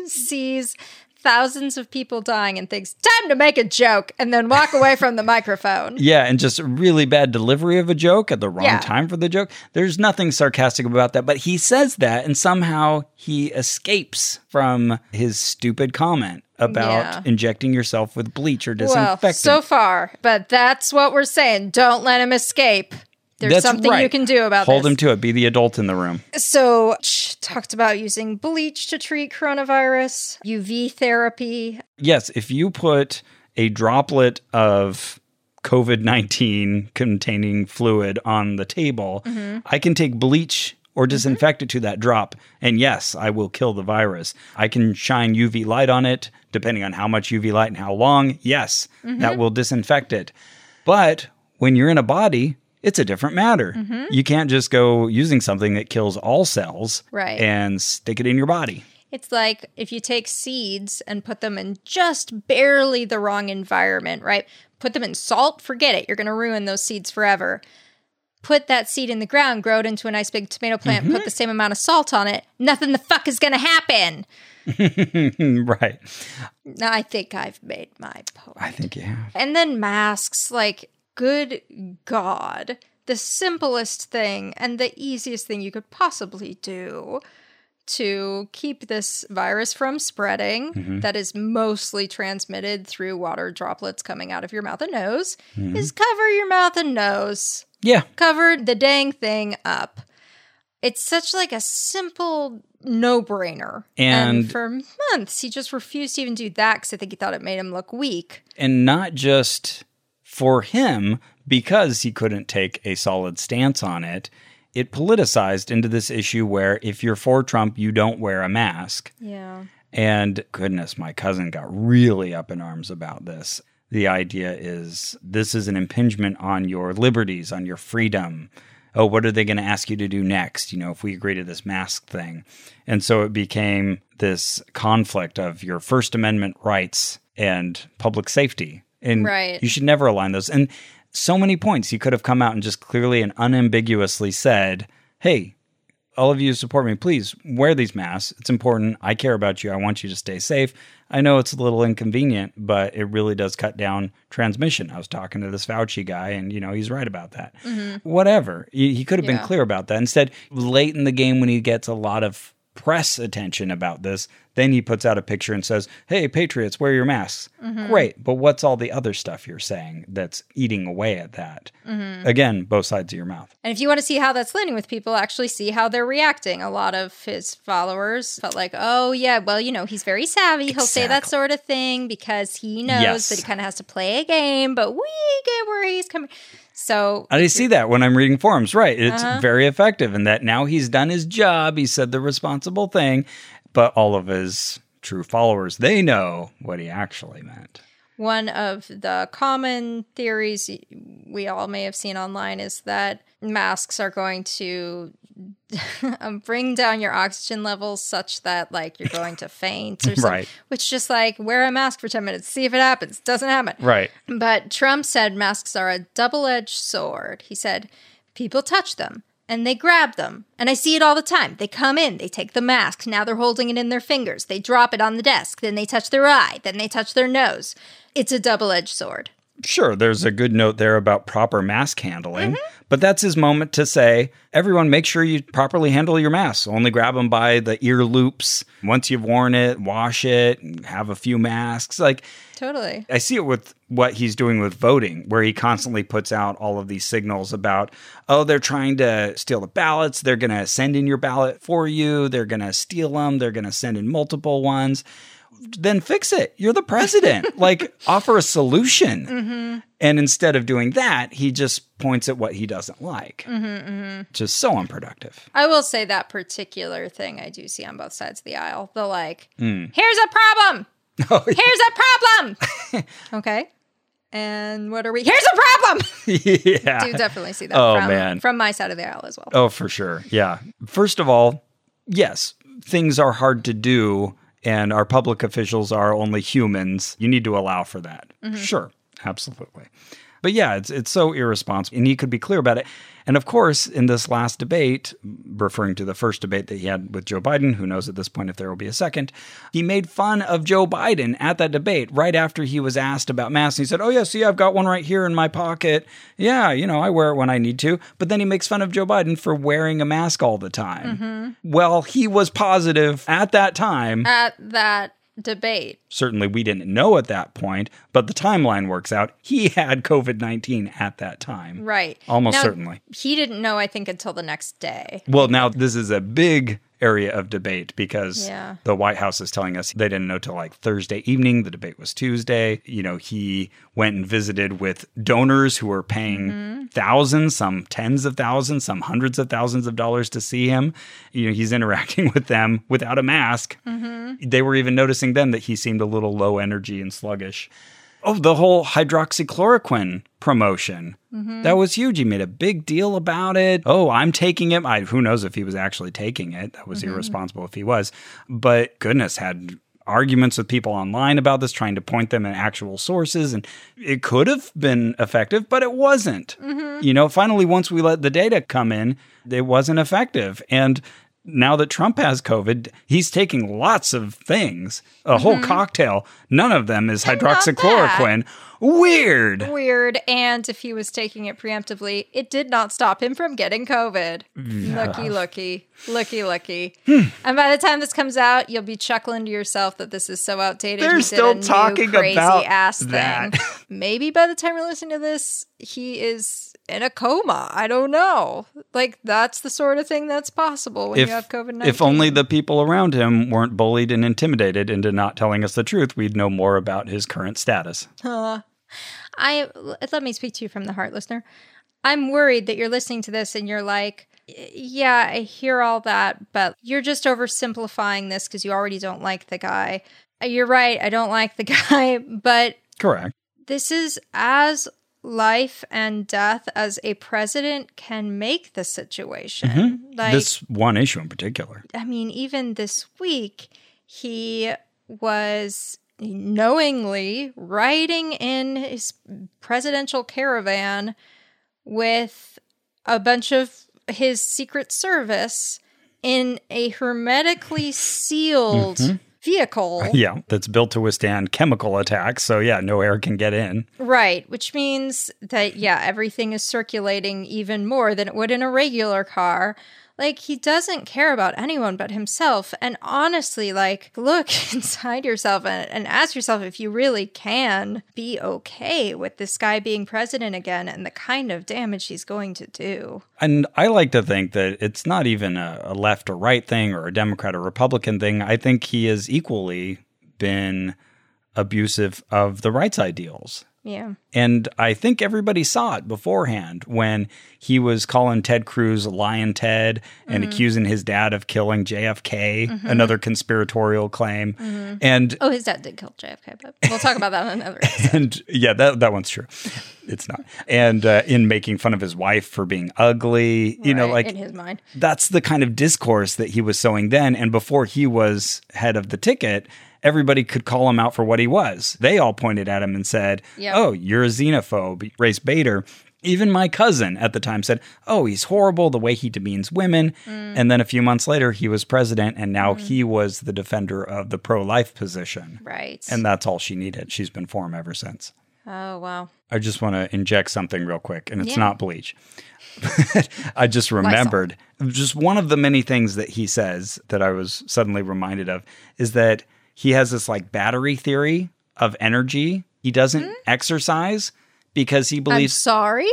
sees thousands of people dying and thinks, time to make a joke, and then walk away from the microphone. Yeah, and just really bad delivery of a joke at the wrong time for the joke. There's nothing sarcastic about that, but he says that, and somehow he escapes from his stupid comment about injecting yourself with bleach or disinfectant. Well, so far, but that's what we're saying. Don't let him escape. There's something you can do about this. Hold him to it. Be the adult in the room. So, talked about using bleach to treat coronavirus, UV therapy. Yes, if you put a droplet of COVID-19 containing fluid on the table, I can take bleach or disinfect it to that drop. And yes, I will kill the virus. I can shine UV light on it, depending on how much UV light and how long. Yes, that will disinfect it. But when you're in a body, it's a different matter. You can't just go using something that kills all cells and stick it in your body. It's like if you take seeds and put them in just barely the wrong environment, right? Put them in salt, forget it. You're going to ruin those seeds forever. Put that seed in the ground, grow it into a nice big tomato plant, put the same amount of salt on it. Nothing the fuck is going to happen. Right. I think I've made my point. I think you have. And then masks, like... Good God, the simplest thing and the easiest thing you could possibly do to keep this virus from spreading that is mostly transmitted through water droplets coming out of your mouth and nose is cover your mouth and nose. Yeah. Cover the dang thing up. It's such like a simple no-brainer. And for months, he just refused to even do that because I think he thought it made him look weak. And not just... For him, because he couldn't take a solid stance on it, it politicized into this issue where if you're for Trump, you don't wear a mask. Yeah. And goodness, my cousin got really up in arms about this. The idea is this is an impingement on your liberties, on your freedom. Oh, what are they going to ask you to do next, you know, if we agree to this mask thing? And so it became this conflict of your First Amendment rights and public safety. And you should never align those. And so many points he could have come out and just clearly and unambiguously said, hey, all of you support me, please wear these masks. It's important. I care about you. I want you to stay safe. I know it's a little inconvenient, but it really does cut down transmission. I was talking to this Fauci guy, and, you know, he's right about that. Whatever. He could have been clear about that. Instead, late in the game when he gets a lot of press attention about this, then he puts out a picture and says, hey, patriots, wear your masks. Great, but what's all the other stuff you're saying that's eating away at that? Again, both sides of your mouth. And if you want to see how that's landing with people, actually see how they're reacting. A lot of his followers felt like, oh, yeah, well, you know, he's very savvy. Exactly. He'll say that sort of thing because he knows that he kind of has to play a game, but we get where he's coming. So I see that when I'm reading forums, right? It's very effective in that now he's done his job. He said the responsible thing. But all of his true followers, they know what he actually meant. One of the common theories we all may have seen online is that masks are going to bring down your oxygen levels such that, like, you're going to faint or something. Right. Which just, like, wear a mask for 10 minutes, see if it happens. Doesn't happen. Right. But Trump said masks are a double-edged sword. He said, people touch them. And they grab them. And I see it all the time. They come in. They take the mask. Now they're holding it in their fingers. They drop it on the desk. Then they touch their eye. Then they touch their nose. It's a double-edged sword. Sure, there's a good note there about proper mask handling. Mm-hmm. But that's his moment to say, everyone, make sure you properly handle your masks. Only grab them by the ear loops. Once you've worn it, wash it, have a few masks. Like, totally. I see it with what he's doing with voting, where he constantly puts out all of these signals about, oh, they're trying to steal the ballots. They're going to send in your ballot for you. They're going to steal them. They're going to send in multiple ones. Then fix it. You're the president. Like, offer a solution. Mm-hmm. And instead of doing that, he just points at what he doesn't like, which is so unproductive. I will say that particular thing I do see on both sides of the aisle. The, like, here's a problem. Oh, yeah. Here's a problem. Okay. And what are we? Here's a problem. Yeah. I do definitely see that from my side of the aisle as well. Oh, for sure. Yeah. First of all, yes, things are hard to do. And our public officials are only humans. You need to allow for that. Mm-hmm. Sure, absolutely. But yeah, it's so irresponsible. And he could be clear about it. And of course, in this last debate, referring to the first debate that he had with Joe Biden, who knows at this point if there will be a second, he made fun of Joe Biden at that debate right after he was asked about masks. He said, oh, yeah, see, I've got one right here in my pocket. Yeah, you know, I wear it when I need to. But then he makes fun of Joe Biden for wearing a mask all the time. Mm-hmm. Well, he was positive at that time. At that debate. Certainly, we didn't know at that point, but the timeline works out. He had COVID-19 at that time. Right. Almost certainly. He didn't know, I think, until the next day. Well, now this is a big area of debate because the White House is telling us they didn't know till like Thursday evening. The debate was Tuesday. You know, he went and visited with donors who were paying thousands, some tens of thousands, some hundreds of thousands of dollars to see him. You know, he's interacting with them without a mask. Mm-hmm. They were even noticing then that he seemed a little low energy and sluggish. Oh, the whole hydroxychloroquine promotion. Mm-hmm. That was huge. He made a big deal about it. Oh, I'm taking it. Who knows if he was actually taking it. That was irresponsible if he was. But goodness, had arguments with people online about this, trying to point them at actual sources. And it could have been effective, but it wasn't. Mm-hmm. You know, finally, once we let the data come in, it wasn't effective. And now that Trump has COVID, he's taking lots of things, a whole cocktail. None of them is hydroxychloroquine. Weird. And if he was taking it preemptively, it did not stop him from getting COVID. Lucky. And by the time this comes out, you'll be chuckling to yourself that this is so outdated. They're still talking about ass that. Maybe by the time we're listening to this, he is in a coma. I don't know. Like, that's the sort of thing that's possible when you have COVID-19. If only the people around him weren't bullied and intimidated into not telling us the truth, we'd know more about his current status. Let me speak to you from the heart, listener. I'm worried that you're listening to this and you're like, yeah, I hear all that, but you're just oversimplifying this because you already don't like the guy. You're right, I don't like the guy, but... Correct. This is as... life and death as a president can make the situation. Mm-hmm. Like, this one issue in particular. I mean, even this week, he was knowingly riding in his presidential caravan with a bunch of his Secret Service in a hermetically sealed vehicle. Yeah, that's built to withstand chemical attacks. So yeah, no air can get in. Right, which means that, yeah, everything is circulating even more than it would in a regular car. Like, he doesn't care about anyone but himself. And honestly, like, look inside yourself and ask yourself if you really can be okay with this guy being president again and the kind of damage he's going to do. And I like to think that it's not even a left or right thing or a Democrat or Republican thing. I think he has equally been abusive of the rights ideals. Yeah. And I think everybody saw it beforehand when he was calling Ted Cruz Lion Ted and accusing his dad of killing JFK, another conspiratorial claim. And his dad did kill JFK, but we'll talk about that in another episode. And yeah, that one's true. It's not. And in making fun of his wife for being ugly, you know, like in his mind, that's the kind of discourse that he was sowing then. And before he was head of the ticket, everybody could call him out for what he was. They all pointed at him and said, oh, you're a xenophobe, race baiter. Even my cousin at the time said, oh, he's horrible, the way he demeans women. And then a few months later, he was president, and now he was the defender of the pro-life position. Right. And that's all she needed. She's been for him ever since. Oh, wow. I just want to inject something real quick, and it's not bleach. I just remembered just one of the many things that he says that I was suddenly reminded of is that he has this like battery theory of energy. He doesn't exercise because he believes... I'm sorry?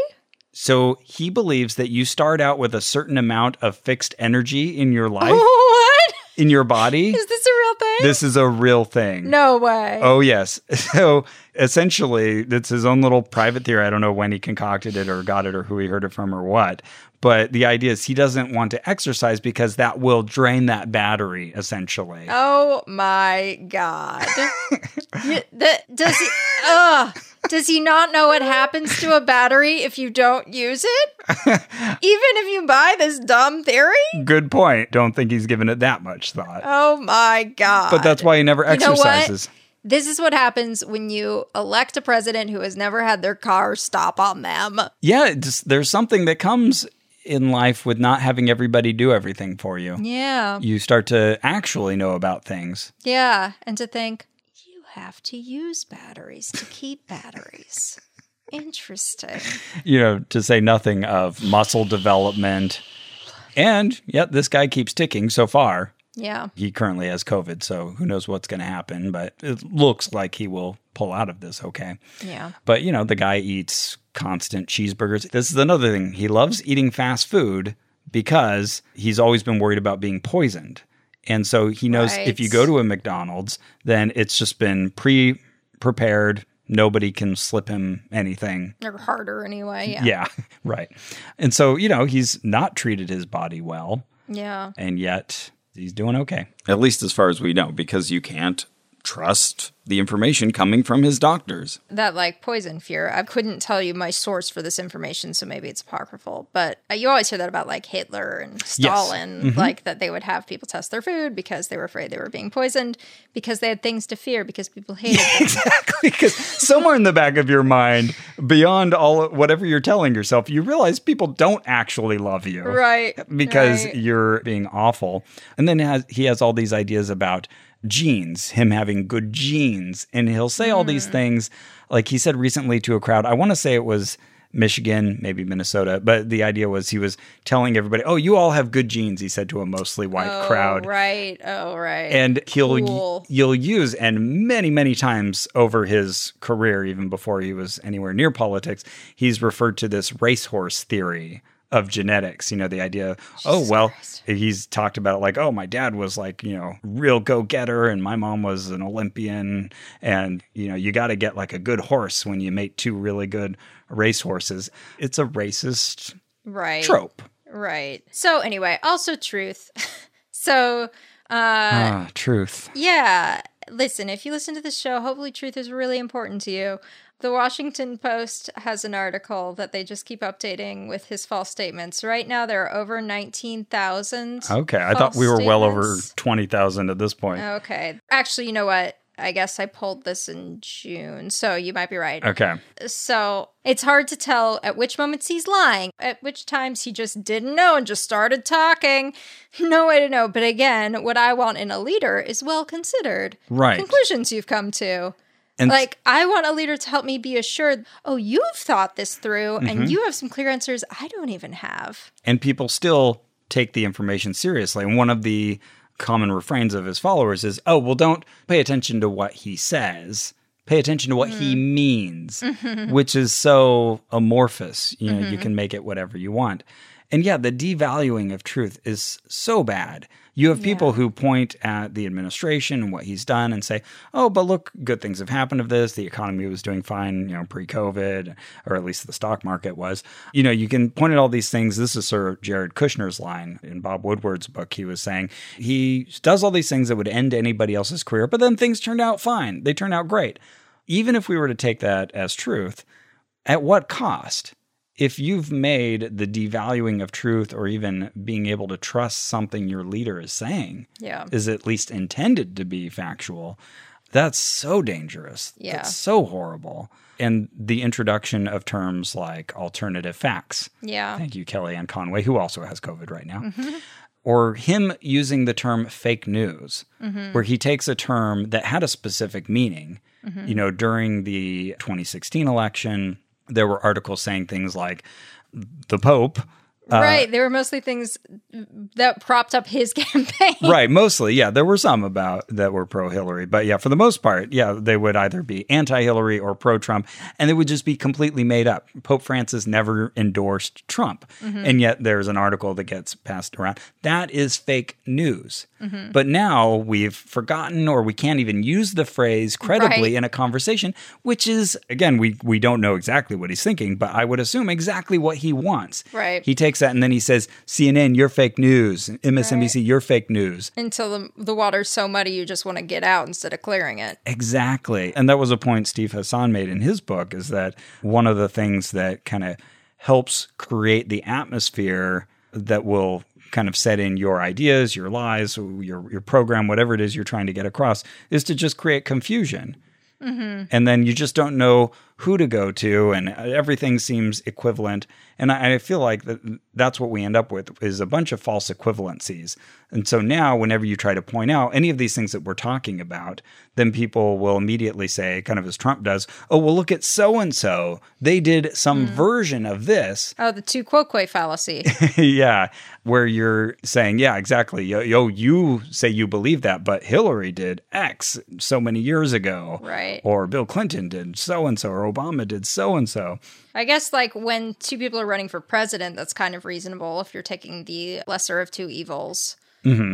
So he believes that you start out with a certain amount of fixed energy in your life. What? In your body. Is this a real thing? This is a real thing. No way. Oh, yes. So essentially, it's his own little private theory. I don't know when he concocted it or got it or who he heard it from or what. But the idea is he doesn't want to exercise because that will drain that battery, essentially. Oh, my God. Does he not know what happens to a battery if you don't use it? Even if you buy this dumb theory? Good point. Don't think he's given it that much thought. Oh, my God. But that's why he never exercises. You know what? This is what happens when you elect a president who has never had their car stop on them. Yeah, there's something that comes in life with not having everybody do everything for you. Yeah. You start to actually know about things. Yeah, and to think, you have to use batteries to keep batteries. Interesting. You know, to say nothing of muscle development. And yet this guy keeps ticking so far. Yeah. He currently has COVID, so who knows what's going to happen, but it looks like he will pull out of this okay. Yeah. But, you know, the guy eats constant cheeseburgers. This is another thing. He loves eating fast food because he's always been worried about being poisoned. And so he knows if you go to a McDonald's, then it's just been pre-prepared. Nobody can slip him anything. Or harder anyway. Yeah. Yeah, right. And so, you know, he's not treated his body well. Yeah. And yet... he's doing okay. At least as far as we know, because you can't trust the information coming from his doctors. That, like, poison fear. I couldn't tell you my source for this information, so maybe it's apocryphal. But you always hear that about, like, Hitler and Stalin, like, that they would have people test their food because they were afraid they were being poisoned, because they had things to fear, because people hated them. Exactly, because somewhere in the back of your mind, beyond all whatever you're telling yourself, you realize people don't actually love you. Right. Because you're being awful. And then he has all these ideas about genes, him having good genes. And he'll say all these things. Like he said recently to a crowd, I want to say it was Michigan, maybe Minnesota, but the idea was he was telling everybody, oh, you all have good genes, he said to a mostly white crowd. Right. Oh, right. And you'll use, and many, many times over his career, even before he was anywhere near politics, he's referred to this racehorse theory of genetics, you know, the idea, he's talked about, like, oh, my dad was, like, you know, real go-getter, and my mom was an Olympian, and, you know, you got to get, like, a good horse when you mate two really good racehorses. It's a racist trope. Right. So, anyway, also truth. Truth. Yeah. Listen, if you listen to this show, hopefully truth is really important to you. The Washington Post has an article that they just keep updating with his false statements. Right now, there are over 19,000. Okay, I thought we were well over 20,000 at this point. Okay. Actually, you know what? I guess I pulled this in June, so you might be right. Okay. So it's hard to tell at which moments he's lying, at which times he just didn't know and just started talking. No way to know. But again, what I want in a leader is well-considered conclusions you've come to. And like, I want a leader to help me be assured, oh, you've thought this through, and you have some clear answers I don't even have. And people still take the information seriously. And one of the common refrains of his followers is, oh, well, don't pay attention to what he says. Pay attention to what he means, which is so amorphous. You know, you can make it whatever you want. And yeah, the devaluing of truth is so bad. You have people who point at the administration and what he's done and say, oh, but look, good things have happened of this. The economy was doing fine, you know, pre-COVID, or at least the stock market was. You know, you can point at all these things. This is Sir Jared Kushner's line in Bob Woodward's book. He was saying he does all these things that would end anybody else's career, but then things turned out fine. They turned out great. Even if we were to take that as truth, at what cost? If you've made the devaluing of truth or even being able to trust something your leader is saying is at least intended to be factual, that's so dangerous. Yeah. That's so horrible. And the introduction of terms like alternative facts. Yeah. Thank you, Kellyanne Conway, who also has COVID right now. Mm-hmm. Or him using the term fake news, where he takes a term that had a specific meaning. You know, during the 2016 election, there were articles saying things like the Pope. Right. There were mostly things that propped up his campaign. Right. Mostly. Yeah. There were some about that were pro-Hillary. But yeah, for the most part, yeah, they would either be anti-Hillary or pro-Trump. And they would just be completely made up. Pope Francis never endorsed Trump. And yet there's an article that gets passed around. That is fake news. But now we've forgotten or we can't even use the phrase credibly in a conversation, which is, again, we don't know exactly what he's thinking, but I would assume exactly what he wants. Right. He takes that and then he says, CNN, you're fake news. MSNBC, you're fake news. Until the water's so muddy you just want to get out instead of clearing it. Exactly. And that was a point Steve Hassan made in his book, is that one of the things that kind of helps create the atmosphere that will kind of set in your ideas, your lies, your program, whatever it is you're trying to get across, is to just create confusion. And then you just don't know who to go to, and everything seems equivalent. And I feel like that's what we end up with, is a bunch of false equivalencies. And so now whenever you try to point out any of these things that we're talking about, then people will immediately say, kind of as Trump does, oh, well, look at so-and-so. They did some version of this. Oh, the tu quoque fallacy. Yeah, where you're saying, yeah, exactly. Yo, you say you believe that, but Hillary did X so many years ago. Right. Or Bill Clinton did so-and-so, or Obama did so-and-so. I guess like when two people are running for president, that's kind of reasonable if you're taking the lesser of two evils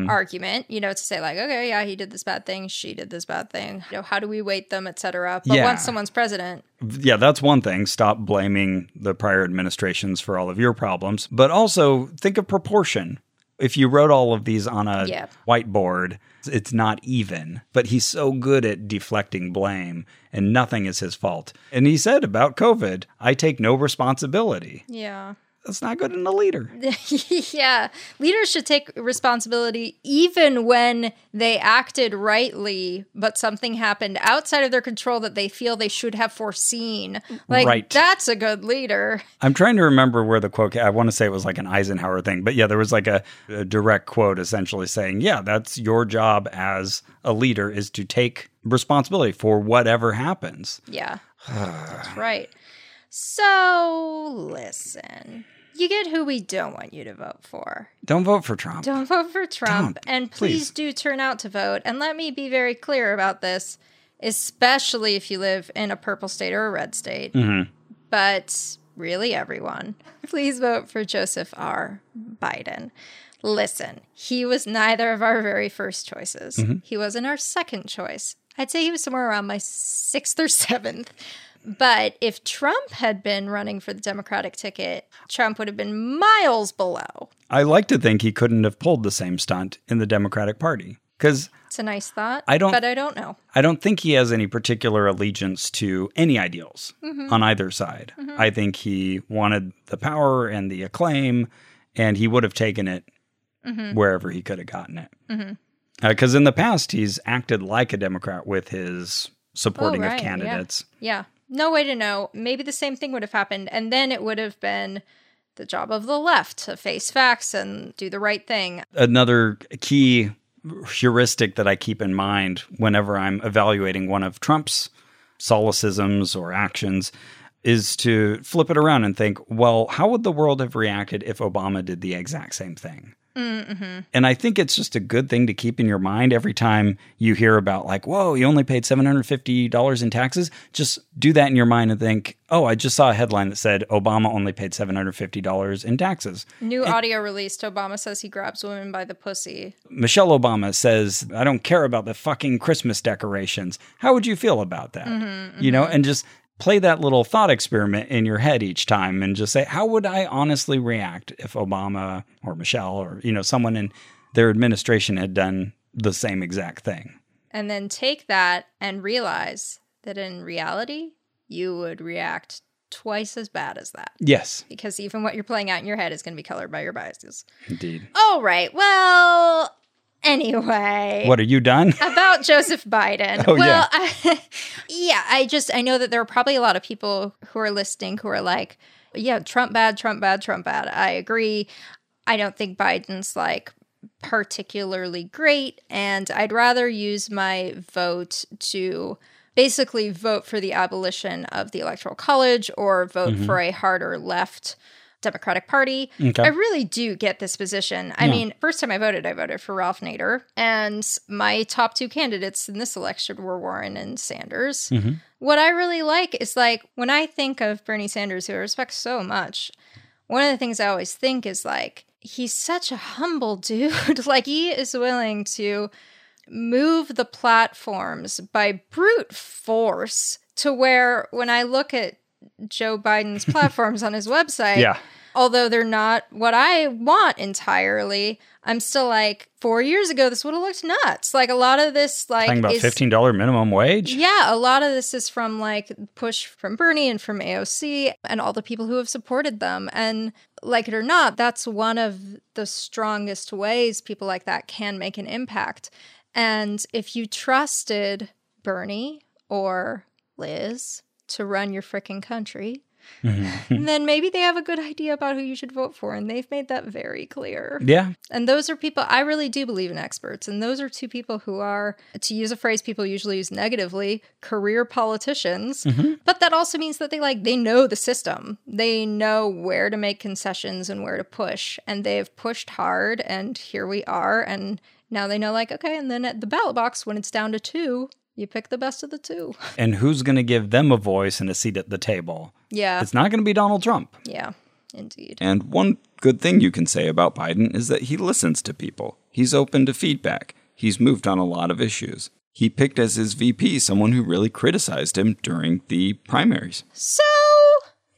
argument, you know, to say like, okay, yeah, he did this bad thing, she did this bad thing. You know, how do we weight them, et cetera? But once someone's president. Yeah, that's one thing. Stop blaming the prior administrations for all of your problems. But also think of proportion. If you wrote all of these on a whiteboard, it's not even. But he's so good at deflecting blame, and nothing is his fault. And he said about COVID, I take no responsibility. Yeah. That's not good in a leader. Yeah. Leaders should take responsibility even when they acted rightly, but something happened outside of their control that they feel they should have foreseen. Like, that's a good leader. I'm trying to remember where the quote, I want to say it was like an Eisenhower thing, but yeah, there was like a direct quote essentially saying, yeah, that's your job as a leader, is to take responsibility for whatever happens. Yeah. That's right. So, listen. You get who we don't want you to vote for. Don't vote for Trump. Don't vote for Trump. And please do turn out to vote. And let me be very clear about this, especially if you live in a purple state or a red state. But really, everyone, please vote for Joseph R. Biden. Listen, he was neither of our very first choices. He wasn't our second choice. I'd say he was somewhere around my sixth or seventh. But if Trump had been running for the Democratic ticket, Trump would have been miles below. I like to think he couldn't have pulled the same stunt in the Democratic Party. Because it's a nice thought, but I don't know. I don't think he has any particular allegiance to any ideals on either side. I think he wanted the power and the acclaim, and he would have taken it wherever he could have gotten it. Because in the past, he's acted like a Democrat with his supporting of candidates. Yeah. No way to know. Maybe the same thing would have happened. And then it would have been the job of the left to face facts and do the right thing. Another key heuristic that I keep in mind whenever I'm evaluating one of Trump's solecisms or actions is to flip it around and think, well, how would the world have reacted if Obama did the exact same thing? Mm-hmm. And I think it's just a good thing to keep in your mind every time you hear about like, whoa, you only paid $750 in taxes. Just do that in your mind and think, oh, I just saw a headline that said Obama only paid $750 in taxes. Audio released. Obama says he grabs women by the pussy. Michelle Obama says, I don't care about the fucking Christmas decorations. How would you feel about that? Mm-hmm, you know, and just play that little thought experiment in your head each time and just say, how would I honestly react if Obama or Michelle or, you know, someone in their administration had done the same exact thing? And then take that and realize that in reality, you would react twice as bad as that. Yes. Because even what you're playing out in your head is going to be colored by your biases. Indeed. All right. Well, anyway. What, are you done? About Joseph Biden. Oh, well, yeah. I know that there are probably a lot of people who are listening who are like, yeah, Trump bad, Trump bad, Trump bad. I agree. I don't think Biden's like particularly great. And I'd rather use my vote to basically vote for the abolition of the Electoral College or vote for a harder left Democratic Party. Okay. I really do get this position. I mean, first time I voted for Ralph Nader. And my top two candidates in this election were Warren and Sanders. Mm-hmm. What I really like is like when I think of Bernie Sanders, who I respect so much, one of the things I always think is like, he's such a humble dude. Like he is willing to move the platforms by brute force to where when I look at Joe Biden's platforms on his website, although they're not what I want entirely, I'm still like, 4 years ago, this would have looked nuts. Like a lot of this, like talking about $15 minimum wage. Yeah, a lot of this is from like push from Bernie and from AOC and all the people who have supported them. And like it or not, that's one of the strongest ways people like that can make an impact. And if you trusted Bernie or Liz to run your frickin' country, then maybe they have a good idea about who you should vote for. And they've made that very clear. Yeah. And those are people, I really do believe in experts. And those are two people who are, to use a phrase people usually use negatively, career politicians. Mm-hmm. But that also means that they know the system. They know where to make concessions and where to push. And they've pushed hard. And here we are. And now they know okay, and then at the ballot box, when it's down to two, you pick the best of the two. And who's going to give them a voice and a seat at the table? Yeah. It's not going to be Donald Trump. Yeah, indeed. And one good thing you can say about Biden is that he listens to people. He's open to feedback. He's moved on a lot of issues. He picked as his VP someone who really criticized him during the primaries. So,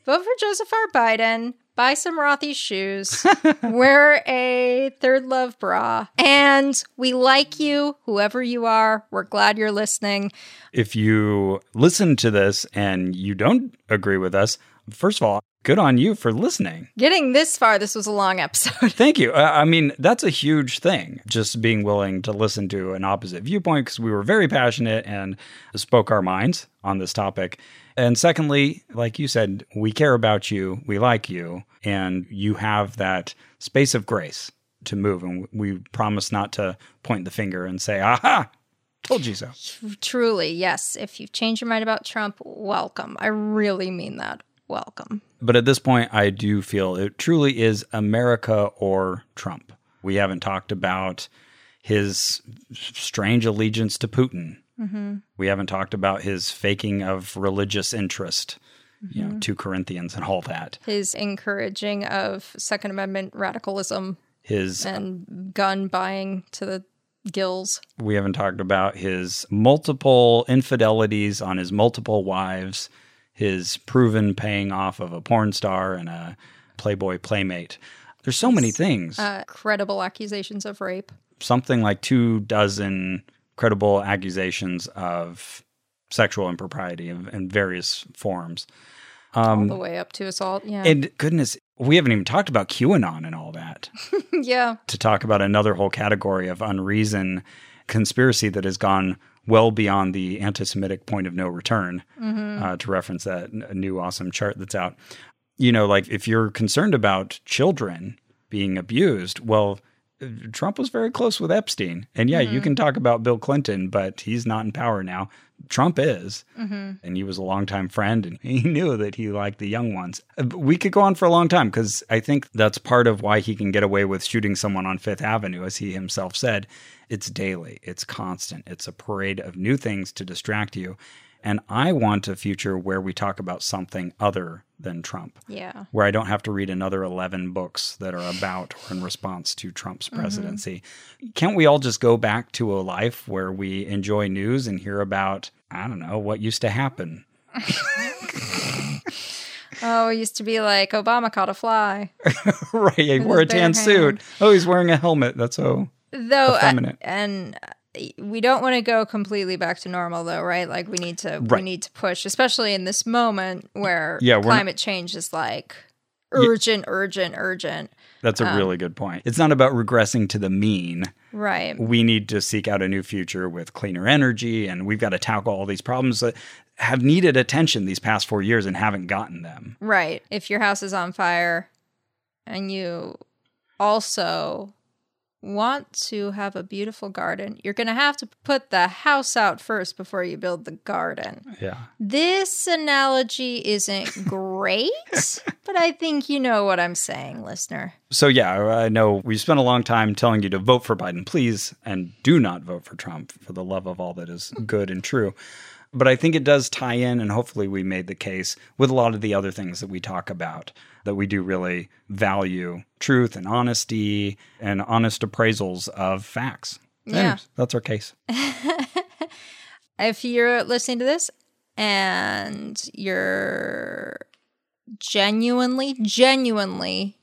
vote for Joseph R. Biden. Buy some Rothy's shoes, wear a Third Love bra, and we like you, whoever you are. We're glad you're listening. If you listen to this and you don't agree with us, first of all, good on you for listening. Getting this far, this was a long episode. Thank you. I mean, that's a huge thing, just being willing to listen to an opposite viewpoint, because we were very passionate and spoke our minds on this topic. And secondly, like you said, we care about you, we like you, and you have that space of grace to move. And we promise not to point the finger and say, aha, told you so. Truly, yes. If you've changed your mind about Trump, welcome. I really mean that. Welcome. But at this point, I do feel it truly is America or Trump. We haven't talked about his strange allegiance to Putin. Mm-hmm. We haven't talked about his faking of religious interest, you know, 2 Corinthians and all that. His encouraging of Second Amendment radicalism. And gun buying to the gills. We haven't talked about his multiple infidelities on his multiple wives, his proven paying off of a porn star and a Playboy playmate. There's so many things. Credible accusations of rape. Something like 24 credible accusations of sexual impropriety in various forms. All the way up to assault, yeah. And goodness, we haven't even talked about QAnon and all that. Yeah. To talk about another whole category of unreason conspiracy that has gone well beyond the anti-Semitic point of no return, to reference that new awesome chart that's out. You know, like if you're concerned about children being abused, well, Trump was very close with Epstein. And yeah, you can talk about Bill Clinton, but he's not in power now. Trump is. Mm-hmm. And he was a longtime friend, and he knew that he liked the young ones. We could go on for a long time because I think that's part of why he can get away with shooting someone on Fifth Avenue, as he himself said. It's daily. It's constant. It's a parade of new things to distract you. And I want a future where we talk about something other than Trump. Yeah. Where I don't have to read another 11 books that are about or in response to Trump's presidency. Mm-hmm. Can't we all just go back to a life where we enjoy news and hear about, I don't know, what used to happen? Oh, it used to be like Obama caught a fly. Right. He wore a tan suit. Oh, he's wearing a helmet. That's so effeminate. We don't want to go completely back to normal, though, right? Like we need to push, especially in this moment where climate change is like urgent. That's a really good point. It's not about regressing to the mean. Right. We need to seek out a new future with cleaner energy, and we've got to tackle all these problems that have needed attention these past 4 years and haven't gotten them. Right. If your house is on fire and you also want to have a beautiful garden, you're going to have to put the house out first before you build the garden. Yeah. This analogy isn't great, but I think you know what I'm saying, listener. So yeah, I know we spent a long time telling you to vote for Biden, please, and do not vote for Trump, for the love of all that is good and true. But I think it does tie in, and hopefully we made the case with a lot of the other things that we talk about, that we do really value truth and honesty and honest appraisals of facts. Yeah. Anyways, that's our case. If you're listening to this and you're genuinely,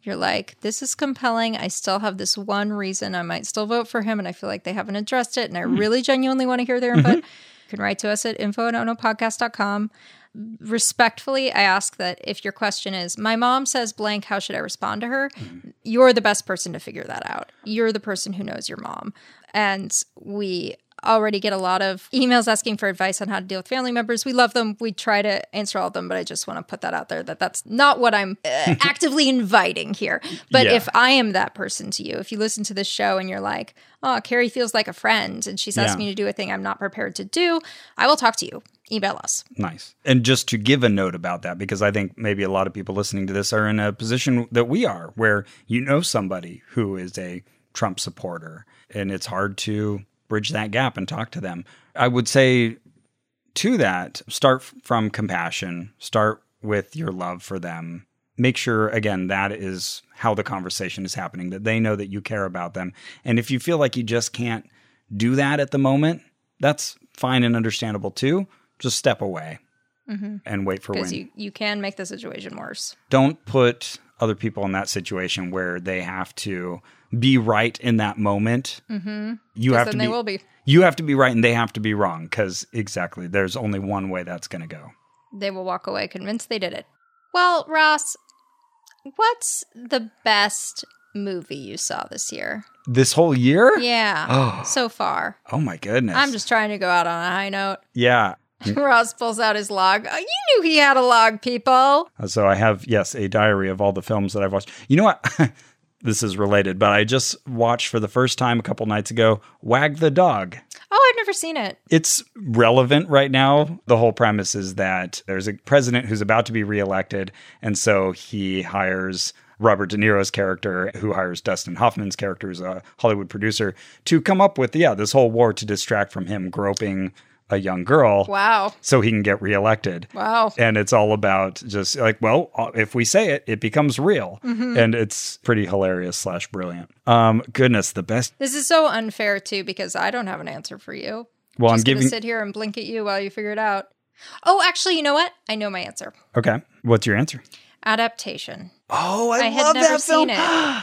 you're like, this is compelling. I still have this one reason I might still vote for him, and I feel like they haven't addressed it, and I really genuinely want to hear their input. You can write to us at info@onopodcast.com. Respectfully, I ask that if your question is, my mom says blank, how should I respond to her? Mm-hmm. You're the best person to figure that out. You're the person who knows your mom. And we already get a lot of emails asking for advice on how to deal with family members. We love them. We try to answer all of them, but I just want to put that out there that that's not what I'm actively inviting here. But if I am that person to you, if you listen to this show and you're like, oh, Carrie feels like a friend and she's asked me to do a thing I'm not prepared to do, I will talk to you. Email us. Nice. And just to give a note about that, because I think maybe a lot of people listening to this are in a position that we are, where you know somebody who is a Trump supporter and it's hard to bridge that gap and talk to them. I would say to that, start from compassion, start with your love for them. Make sure, again, that is how the conversation is happening, that they know that you care about them. And if you feel like you just can't do that at the moment, that's fine and understandable too. Just step away and wait for when. Because you can make the situation worse. Don't put other people in that situation where they have to be right in that moment. Mm-hmm. They will be. You have to be right and they have to be wrong, because exactly, there's only one way that's going to go. They will walk away convinced they did it. Well, Ross, what's the best movie you saw this year? This whole year? Yeah. Oh. So far. Oh my goodness. I'm just trying to go out on a high note. Yeah. Ross pulls out his log. Oh, you knew he had a log, people. So I have, yes, a diary of all the films that I've watched. You know what? This is related, but I just watched for the first time a couple nights ago, Wag the Dog. Oh, I've never seen it. It's relevant right now. The whole premise is that there's a president who's about to be reelected, and so he hires Robert De Niro's character, who hires Dustin Hoffman's character, who's a Hollywood producer, to come up with, this whole war to distract from him groping a young girl. Wow. So he can get reelected. Wow. And it's all about just like, well, if we say it, it becomes real. Mm-hmm. And it's pretty hilarious/brilliant. Goodness, the best. This is so unfair too, because I don't have an answer for you. Well, I'm going to sit here and blink at you while you figure it out. Oh, actually, you know what? I know my answer. Okay. What's your answer? Adaptation. Oh, I love that film. I had never seen it.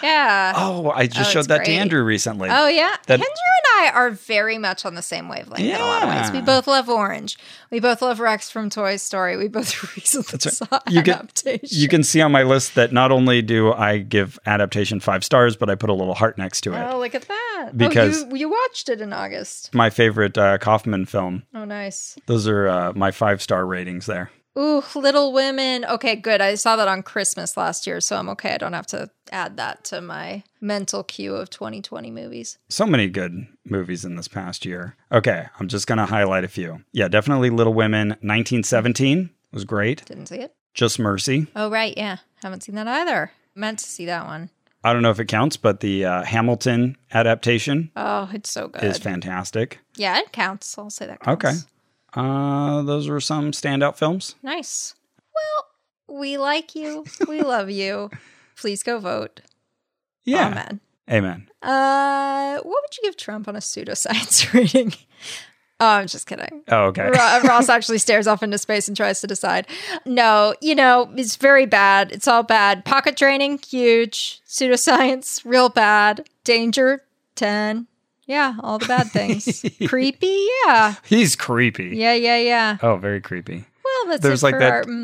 Yeah. Oh, I just showed that to Andrew recently. Oh, yeah. Andrew and I are very much on the same wavelength in a lot of ways. We both love Orange. We both love Rex from Toy Story. We both recently saw Adaptation. You can see on my list that not only do I give Adaptation 5 stars, but I put a little heart next to it. Oh, look at that. Because you watched it in August. My favorite Kaufman film. Oh, nice. Those are my 5-star ratings there. Ooh, Little Women. Okay, good. I saw that on Christmas last year, so I'm okay. I don't have to add that to my mental queue of 2020 movies. So many good movies in this past year. Okay, I'm just going to highlight a few. Yeah, definitely Little Women. 1917 was great. Didn't see it. Just Mercy. Oh, right, yeah. Haven't seen that either. Meant to see that one. I don't know if it counts, but the Hamilton adaptation. Oh, it's so good. It's fantastic. Yeah, it counts. I'll say that counts. Okay. Those were some standout films. Nice. Well, we like you. We love you. Please go vote. Yeah. Amen. Amen. What would you give Trump on a pseudoscience rating? Oh, I'm just kidding. Oh, okay. Ross actually stares off into space and tries to decide. No, it's very bad. It's all bad. Pocket training, huge. Pseudoscience, real bad. Danger, 10. Yeah, all the bad things. Creepy, yeah. He's creepy. Yeah. Oh, very creepy. Well, that's there's it like for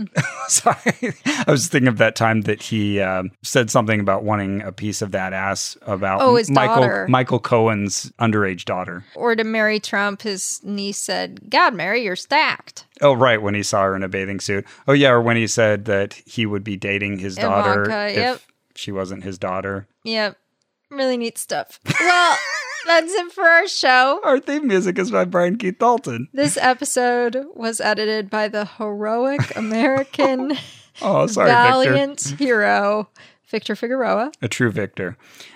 that. Our, Sorry, I was thinking of that time that he said something about wanting a piece of that ass about his daughter. Michael Cohen's underage daughter. Or to Mary Trump, his niece said, "God, Mary, you're stacked." Oh, right, when he saw her in a bathing suit. Oh, yeah, or when he said that he would be dating his daughter if she wasn't his daughter. Yep, really neat stuff. Well. That's it for our show. Our theme music is by Brian Keith Dalton. This episode was edited by the heroic American valiant Victor. Hero, Victor Figueroa. A true Victor.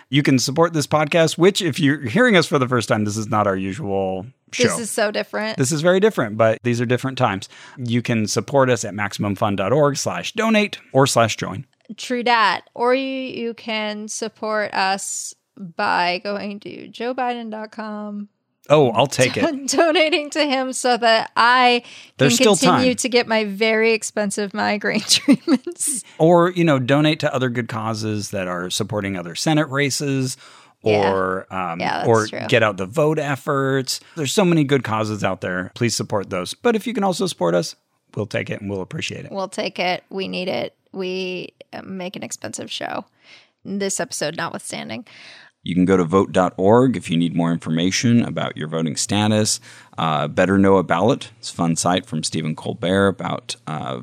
You can support this podcast, which if you're hearing us for the first time, this is not our usual show. This is so different. This is very different, but these are different times. You can support us at MaximumFun.org/donate or /join. True that. Or you can support us by going to joebiden.com. Oh, I'll take it. Donating to him so that I can continue to get my very expensive migraine treatments. Or, donate to other good causes that are supporting other Senate races or get out the vote efforts. There's so many good causes out there. Please support those. But if you can also support us, we'll take it and we'll appreciate it. We'll take it. We need it. We make an expensive show. This episode notwithstanding. You can go to vote.org if you need more information about your voting status. Better Know a Ballot. It's a fun site from Stephen Colbert about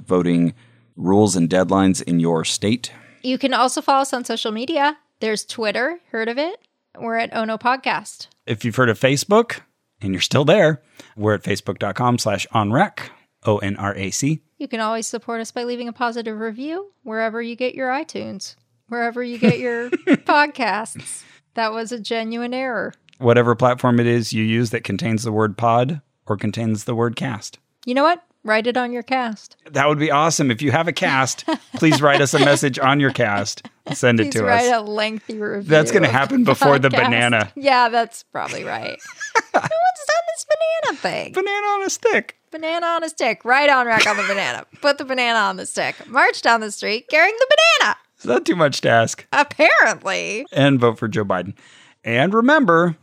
voting rules and deadlines in your state. You can also follow us on social media. There's Twitter. Heard of it? We're at Ono Podcast. If you've heard of Facebook and you're still there, we're at facebook.com/onrac, ONRAC. You can always support us by leaving a positive review wherever you get your iTunes. Wherever you get your podcasts. That was a genuine error. Whatever platform it is you use that contains the word pod or contains the word cast. You know what? Write it on your cast. That would be awesome. If you have a cast, please write us a message on your cast. Send it to us. Please write a lengthy review. That's going to happen before the banana. Yeah, that's probably right. No one's done this banana thing. Banana on a stick. Banana on a stick. Right on rack on the banana. Put the banana on the stick. March down the street carrying the banana. It's not too much to ask. Apparently. And vote for Joe Biden. And remember,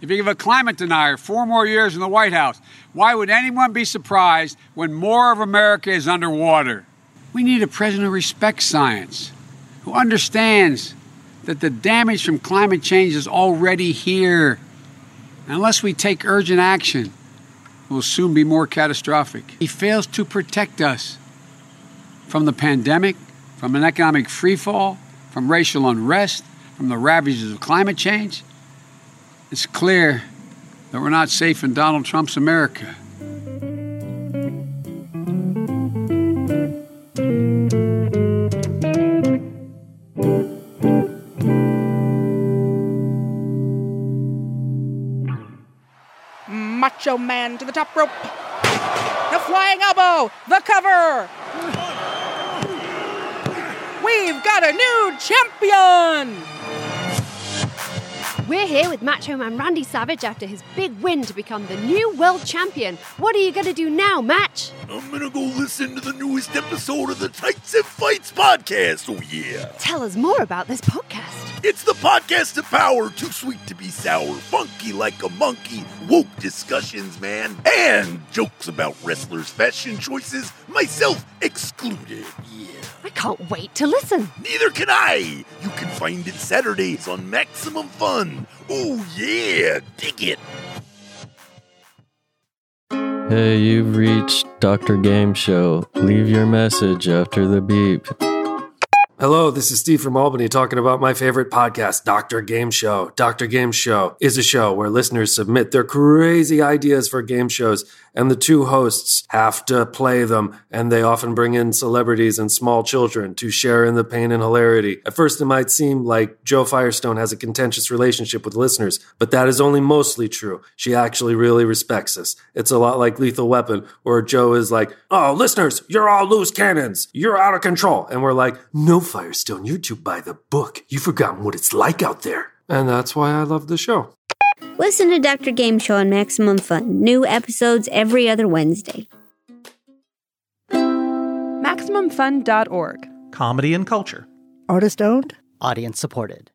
if you give a climate denier 4 more years in the White House, why would anyone be surprised when more of America is underwater? We need a president who respects science, who understands that the damage from climate change is already here. And unless we take urgent action, it will soon be more catastrophic. He fails to protect us from the pandemic, from an economic freefall, from racial unrest, from the ravages of climate change. It's clear that we're not safe in Donald Trump's America. Macho Man to the top rope. The flying elbow, the cover. We've got a new champion! We're here with Macho Man Randy Savage after his big win to become the new world champion. What are you going to do now, Match? I'm going to go listen to the newest episode of the Tights and Fights podcast, oh yeah! Tell us more about this podcast. It's the podcast of power, too sweet to be sour, funky like a monkey, woke discussions, man, and jokes about wrestlers' fashion choices, myself excluded, yeah. I can't wait to listen. Neither can I. You can find it Saturdays on Maximum Fun. Oh, yeah. Dig it. Hey, you've reached Dr. Game Show. Leave your message after the beep. Hello, this is Steve from Albany talking about my favorite podcast, Dr. Game Show. Dr. Game Show is a show where listeners submit their crazy ideas for game shows, and the two hosts have to play them, and they often bring in celebrities and small children to share in the pain and hilarity. At first, it might seem like Joe Firestone has a contentious relationship with listeners, but that is only mostly true. She actually really respects us. It's a lot like Lethal Weapon, where Joe is like, "Oh, listeners, you're all loose cannons. You're out of control." And we're like, "No, Firestone, you're too by the book. You've forgotten what it's like out there." And that's why I love the show. Listen to Dr. Game Show on Maximum Fun. New episodes every other Wednesday. MaximumFun.org. Comedy and culture. Artist owned. Audience supported.